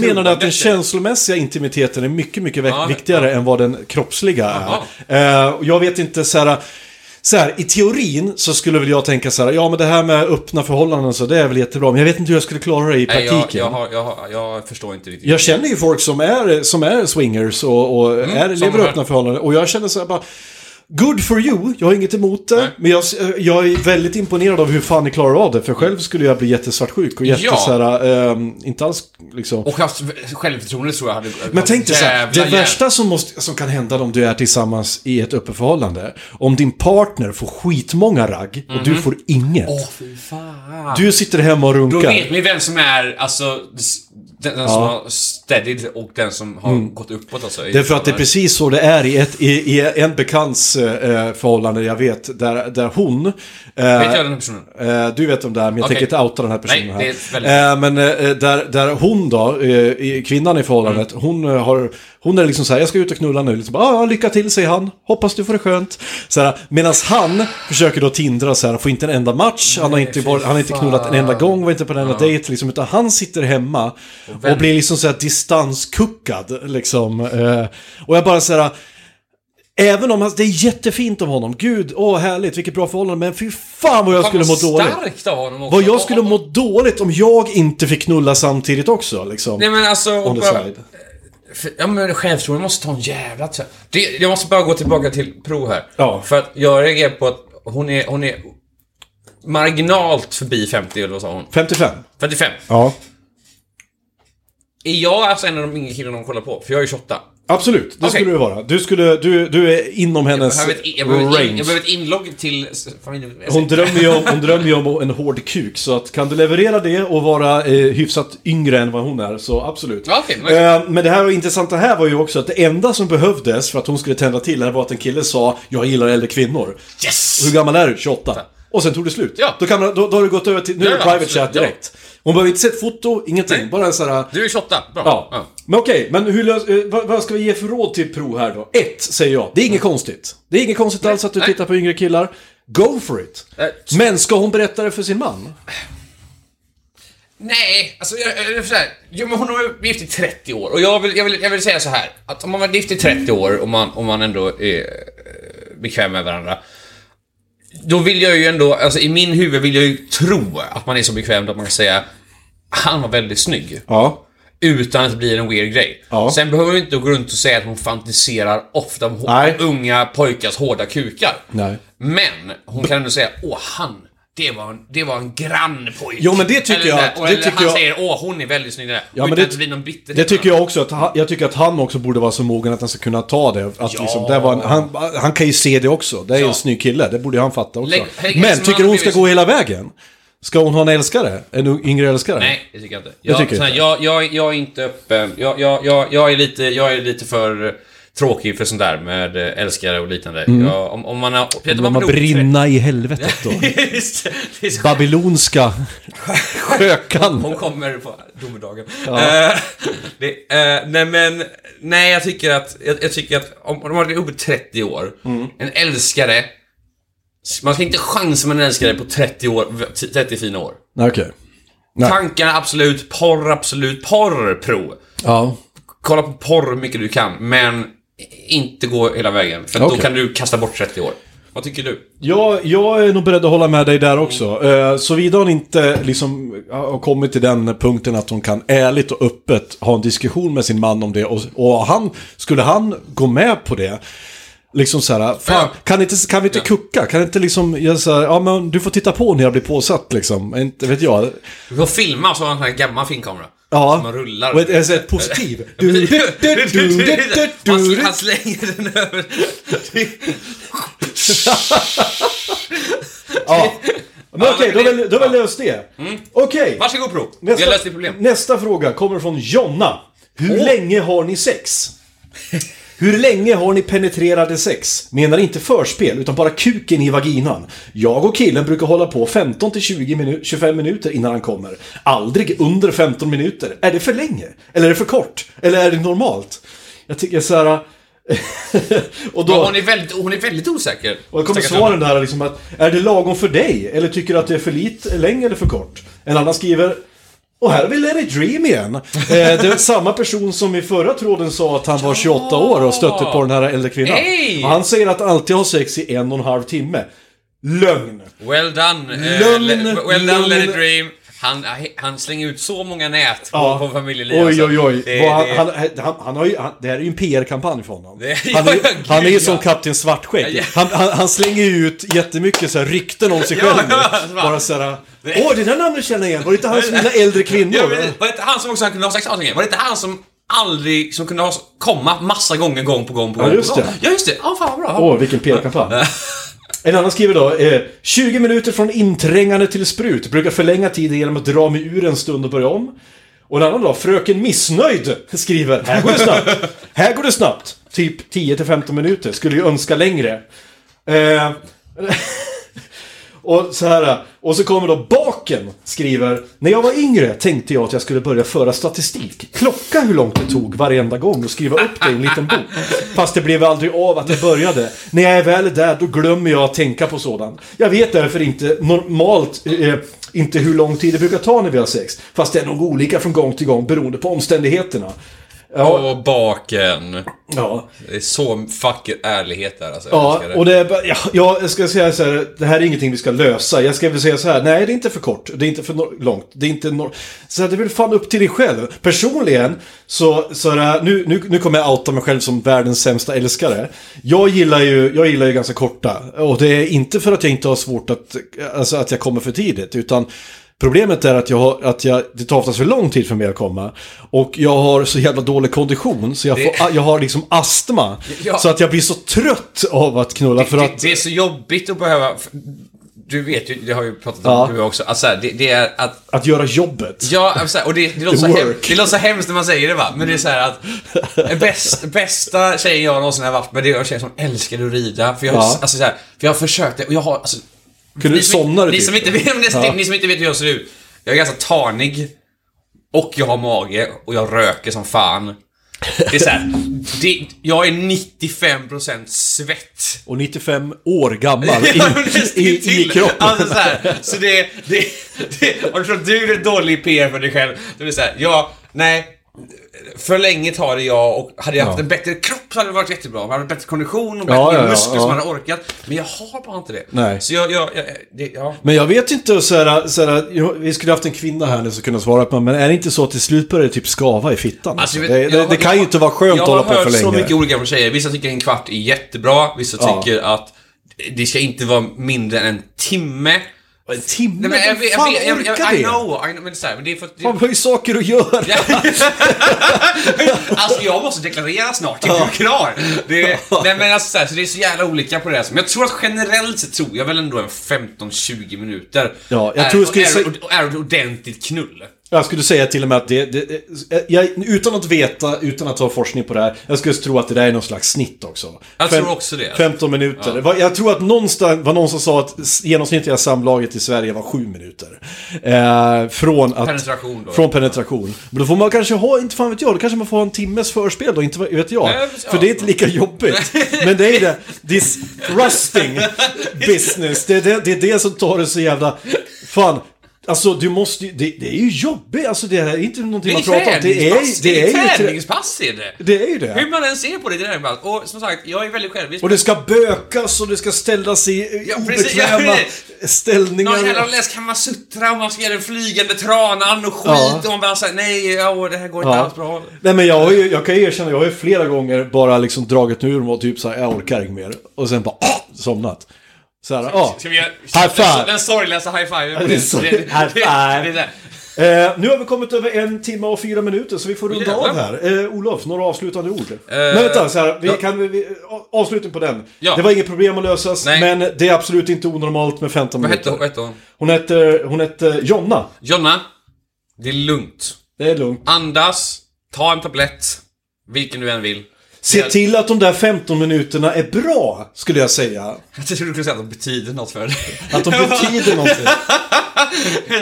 menade att den känslomässiga intimiteten är mycket mycket viktigare än vad den kroppsliga är. Och jag vet inte så här i teorin så skulle väl jag tänka så här, ja men det här med öppna förhållanden så det är väl jättebra, men jag vet inte hur jag skulle klara det i praktiken. Jag förstår inte riktigt. Jag känner ju folk som är swingers och lever öppna förhållanden, och jag känner så här bara, good for you, jag har inget emot det. Nej. Men jag är väldigt imponerad av hur fan ni klarar av det. För själv skulle jag bli jättesvartsjuk och inte alls liksom. Och självförtroende tror jag hade. Men tänk dig såhär, det värsta som kan hända om du är tillsammans i ett öppeförhållande, om din partner får skitmånga ragg och du får inget. Åh, fy fan. Du sitter hemma och runkar. Då vet ni vem som är, alltså, den som har steadied och den som har gått uppåt, alltså. Det är för att det är precis så det är i en bekants förhållande jag vet, där hon vet jag den här personen? Du vet om det här, men jag tänker inte outa den här personen. Nej, här. Men där hon då, kvinnan i förhållandet, hon har Hon är liksom så här, jag ska ut och knulla nu. Liksom, lycka till, säger han. Hoppas du får det skönt. Medan han försöker då tindra så här, får inte en enda match. Han har inte knullat en enda gång, var inte på en enda dejt. Liksom, utan han sitter hemma och blir liksom så här distanskuckad. Liksom. Och jag bara så här... Även om det är jättefint av honom. Gud, härligt, vilket bra förhållande. Men fy fan vad jag skulle må dåligt av honom också. Vad jag skulle må dåligt om jag inte fick knulla samtidigt också liksom. Nej men alltså men självförtroende måste ta en jävla jag måste bara gå tillbaka till Pro här. Ja. För att jag reagerar på att hon är marginalt förbi 50 eller vad sa hon? 55. Ja. Är jag alltså en av de killarna de kollar på? För jag är 28. Absolut, det skulle du vara. Du är inom hennes range. Jag behöver ett inlogg till familjen. Hon drömmer ju om en hård kuk. Så att, kan du leverera det och vara hyfsat yngre än vad hon är, så absolut. Men det här var intressant. Det här var ju också att det enda som behövdes för att hon skulle tända till här var att en kille sa: jag gillar äldre kvinnor. Yes! Och hur gammal är du? 28. Och sen tog det slut. Ja. Då har du gått över till... Nu är det private chat direkt. Ja. Hon behöver inte se ett foto, ingenting. Nej. Bara en sån här... Du är 28. Bra. Ja. Men okej, men vad ska vi ge för råd till Pro här då? 1, säger jag. Det är inget konstigt. Det är inget konstigt alls att du tittar på yngre killar. Go for it. Men ska hon berätta det för sin man? Nej, alltså men hon har varit gift i 30 år. Och jag vill säga så här. Att om man var gift i 30 år och man ändå är bekväm med varandra... Då vill jag ju ändå, alltså i min huvud vill jag ju tro att man är så bekväm att man kan säga han var väldigt snygg. Ja. Utan att det blir en weird grej. Ja. Sen behöver vi inte gå runt och säga att hon fantiserar ofta om unga pojkars hårda kukar. Nej. Men hon kan ändå säga, det var en grann pojk. Jo, men det tycker eller, jag. Eller tycker han jag... säger, hon är väldigt snygg där. Ja, men det blir någon bitter. Det tycker jag också. Jag tycker att han också borde vara så mogen att han ska kunna ta det. Att liksom, det var han kan ju se det också. Det är en snygg kille. Det borde han fatta också. Men tycker hon ska gå hela vägen? Ska hon ha en älskare? En yngre älskare? Nej, det tycker jag inte. Jag är inte öppen. Jag är lite för... tråkig för sånt där med älskare och liknande. Ja, om man har... Man brinna i helvetet då. Just det. Babylonska sjökan. Hon kommer på domedagen. Ja. Nej, jag tycker att om man har över 30 år, en älskare... Man ska inte chansa med en älskare på 30 år, 30 fina år. Okej. Tankarna absolut porr Pro. Ja. Kolla på porr hur mycket du kan, men inte gå hela vägen. För då kan du kasta bort 30 år. Vad tycker du? Jag är nog beredd att hålla med dig där också. Såvida hon inte liksom har kommit till den punkten att hon kan ärligt och öppet ha en diskussion med sin man om det. Och skulle han gå med på det? Liksom så här, fan, kan vi inte kucka? Kan inte liksom jag så här, men du får titta på när jag blir påsatt liksom. Inte vet jag. Du får filma så en sån här gammal finkamera. Ja. Man rullar. Och ett positiv. Han slänger den över. Ja. Men då väl löst det. Okej. Varsågod Pro. Vi har löst ditt problem. Nästa fråga kommer från Jonna. Hur länge har ni sex? Hur länge har ni penetrerade sex? Menar inte förspel, utan bara kuken i vaginan. Jag och killen brukar hålla på 15-25 minuter innan han kommer. Aldrig under 15 minuter. Är det för länge? Eller är det för kort? Eller är det normalt? Jag tycker så här... och då, hon är väldigt osäker. Och då kommer svaren där liksom att... Är det lagom för dig? Eller tycker du att det är för lite, länge eller för kort? En annan skriver... Och här är vi Lady Dream igen. Det är samma person som i förra tråden sa att han var 28 år och stötte på den här äldre kvinnan. Hey! Och han säger att alltid har sex i 1,5 timme. Lögn. Well done. Well done Lady Dream. Han slänger ut så många nät på familjelivet. Oj. Det här är ju en PR-kampanj för honom. Han är ju som Kapten Svartskägg. Han slänger ut jättemycket så här, rykten om sig själv. Bara så här... det där namnet känner jag igen. Var det inte han som mina äldre kvinnor? Var det inte han som också kunde ha sex antingen? Var det inte han som aldrig... Som kunde ha komma massa gånger gång på gång? Ja, just det. Ja, fan bra. Vilken PR-kampanj. En annan skriver då 20 minuter från inträngande till sprut. Brukar förlänga tiden genom att dra mig ur en stund och börja om. Och en annan då, fröken missnöjd skriver: Här går det snabbt. Typ 10-15 minuter. Skulle ju önska längre. Och så här, och så kommer då Baken skriver: när jag var yngre tänkte jag att jag skulle börja föra statistik, klocka hur långt det tog varenda gång och skriva upp det i en liten bok. Fast det blev aldrig av att det började. När jag är väl där, då glömmer jag att tänka på sådant. Jag vet därför inte normalt inte hur lång tid det brukar ta när vi har sex, fast det är nog olika från gång till gång beroende på omständigheterna. Ja. Och Baken. Ja. Det är så fucking ärlighet där alltså. Ja, och det är, jag ska säga så här, det här är ingenting vi ska lösa. Jag ska väl säga så här, nej, det är inte för kort, det är inte för långt, det är inte så här, det är väl fan upp till dig själv. Personligen så här, nu kommer jag outa mig själv som världens sämsta älskare. Jag gillar ju ganska korta, och det är inte för att jag inte har svårt att, alltså att jag kommer för tidigt, utan problemet är att det tar oftast för lång tid för mig att komma. Och jag har så jävla dålig kondition, så jag har liksom astma, ja. Så att jag blir så trött av att knulla för att... Det är så jobbigt att behöva... Du vet ju, det har ju pratat om, ja, du också, alltså, det är att göra jobbet. Ja, alltså, och det låter så hemskt när man säger det, va. Men det är så här att bästa tjejen jag någonsin har varit med, det är en tjej som älskar att rida. För jag, ja, alltså, så här, för jag har försökt det, och jag har... Alltså, ni som inte vet hur jag ser ut. Jag är ganska tanig, och jag har mage, och jag röker som fan. Det är så här, jag är 95% svett och 95 år gammal i kroppen. Alltså så här, så det och så du är dålig PR för dig själv. Det är så här, ja, nej. För länge tar det jag, och hade jag haft en bättre kropp så hade det varit jättebra. Jag hade bättre kondition och bättre muskler som man hade orkat. Men jag har bara inte det. Nej. Så jag. Men jag vet inte så här, vi skulle haft en kvinna här nu som kunde svara på, men är det inte så att till slut börjar det typ skava i fittan? Alltså, det kan ju inte vara skönt att hålla på för länge. Jag har hört så mycket olika från tjejer. Vissa tycker en kvart är jättebra. Vissa tycker att det ska inte vara mindre än en timme. En timme? Nej, men jag I know, men det är, men det är för att... Man har ju saker att göra. Alltså, jag måste deklarera snart, jag är klar. Nej, men alltså, så det är så jävla olika på det här. Men jag tror att generellt så tror jag väl ändå en 15-20 minuter. Ja, jag tror är ett ordentligt knull. Jag skulle säga till och med att jag, utan att veta, utan att ha forskning på det här, jag skulle tro att det där är någon slags snitt också. Jag tror också det. 15 minuter. Ja. Jag tror att någon som sa att genomsnittliga samlaget i Sverige var 7 minuter. Från penetration. Men då får man kanske ha, inte fan vet jag, då kanske man får ha en timmes förspel då, inte vet jag. Nej, för det är inte lika jobbigt. Men det är det. This rusting business. Det är det som tar det så jävla... Fan... Alltså du måste, det är ju jobbigt. Alltså det är inte någonting man pratar om. Det är träningspass i det. Det är ju det. Hur man än ser på det, det är det. Och som sagt, jag är väldigt självvis. Och det ska bökas, och det ska ställas i obekväma ställningar. Någon jävla läsk kan man suttra, och man ska göra en flygande tranan och skit, och man bara säger det här går inte alls bra. Nej, men jag kan erkänna, jag har ju flera gånger bara liksom dragit nu och typ såhär, jag orkar inte mer. Och sen bara, somnat. Såhär, ska vi göra high five. Den sorgligaste high five. Nu har vi kommit över 1 timme och 4 minuter, så vi får runda av här. Olof, några avslutande ord. Men vänta, så här, vi avslutning på den. Ja. Det var inget problem att lösas. Nej. Men det är absolut inte onormalt med 15 minuter. Vad hette hon? Hon heter Jonna. Jonna, det är lugnt. Det är lugnt. Andas, ta en tablett, vilken du än vill. Se till att de där 15 minuterna är bra, skulle jag säga. Jag tror du skulle säga att de betyder något för dig. Att de betyder något.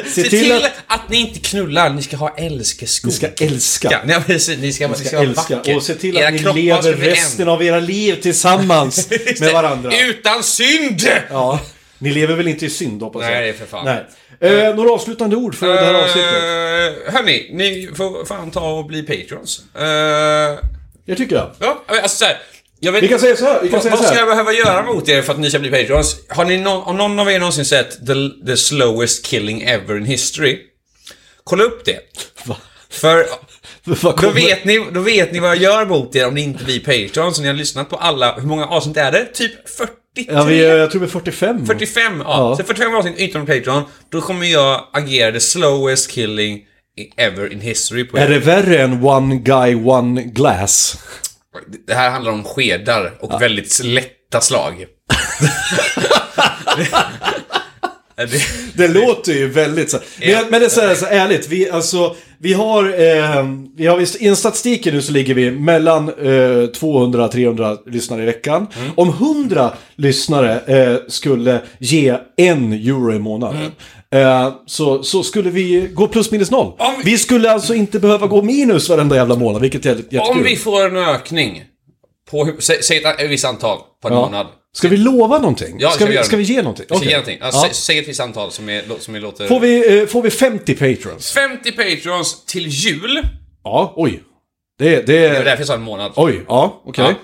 Se till att ni inte knullar, ni ska ha älskeskog. Ni ska älska. Ja, ni ska älska. Och se till att ni lever resten av era liv tillsammans med varandra. Utan synd! Ja, ni lever väl inte i synd, hoppas jag. Nej, det är för fan. Nej. Några avslutande ord för det här avsnittet? Hörni, ni får fan ta och bli patrons. Jag tycker det. Ja, alltså så här, jag vet, vi kan säga så här. Vad ska jag behöva göra mot er för att ni ska bli patrons? Har ni någon av er någonsin sett the slowest killing ever in history? Kolla upp det. Va? För då vet ni vad jag gör mot er om ni inte blir patrons. Så ni har lyssnat på alla, hur många avsnitt är det? Typ 40. Ja, jag tror vi är 45. 45, ja. Så 45 avsnitt utan Patreon, då kommer jag agera the slowest killing ever in history på. Är det värre än one guy, one glass? Det här handlar om skedar och väldigt lätta slag. Det låter ju väldigt så. Men det är så här, ärligt, vi, alltså, Vi har visst, i statistiken nu så ligger vi mellan 200-300 lyssnare i veckan. Mm. Om 100 lyssnare skulle ge 1 euro i månaden. Mm. Så skulle vi gå plus minus noll. Vi skulle alltså inte behöva gå minus varenda jävla månad, vilket är jättekul. Om vi får en ökning på säg ett visst antal på en månad. Ska vi lova någonting? Ja, ska vi ge någonting? Okay. Säg ett visst antal som är låter... Får vi 50 patrons? 50 patrons till jul. Ja, oj. Det är därför jag sa en månad. Oj, ja, okej. Okay.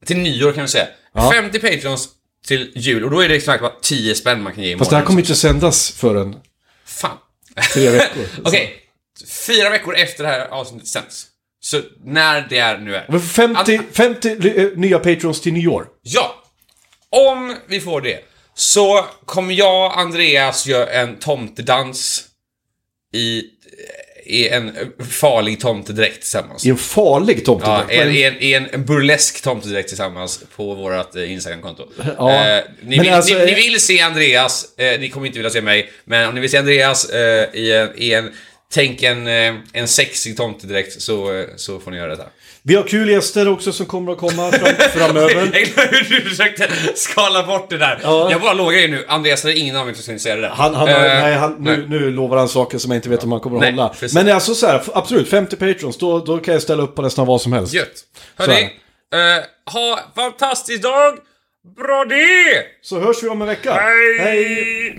Ja. Till nyår kan vi säga. Ja. 50 patrons till jul. Och då är det exakt bara 10 spänn man kan ge i månaden. Fast det här kommer inte sändas förrän... Fan. 3 veckor. Okej. 4 veckor efter det här avsnittet sänds. Så när det är nu är... 50 nya patrons till nyår. Ja. Om vi får det så kommer jag, Andreas, göra en tomtedans i en farlig tomtedräkt tillsammans. I en farlig tomtedräkt? Ja, en burlesk tomtedräkt tillsammans på vårt Instagram-konto. Ja. Ni vill se Andreas, ni kommer inte vilja se mig, men om ni vill se Andreas i en sexig tomtedräkt så får ni göra det här. Vi har kul gäster också som kommer att komma framöver. Jag gillar hur du försökte skala bort det där. Ja. Jag bara lågar ju nu. Andreas hade ingen aning som säger det där. Nu lovar han saker som jag inte vet om han kommer att hålla. Precis. Men alltså så här, absolut, 50 patrons. Då kan jag ställa upp på nästan vad som helst. Gött. Hörrni, ha fantastisk dag. Bra det! Så hörs vi om en vecka. Hej! Hej.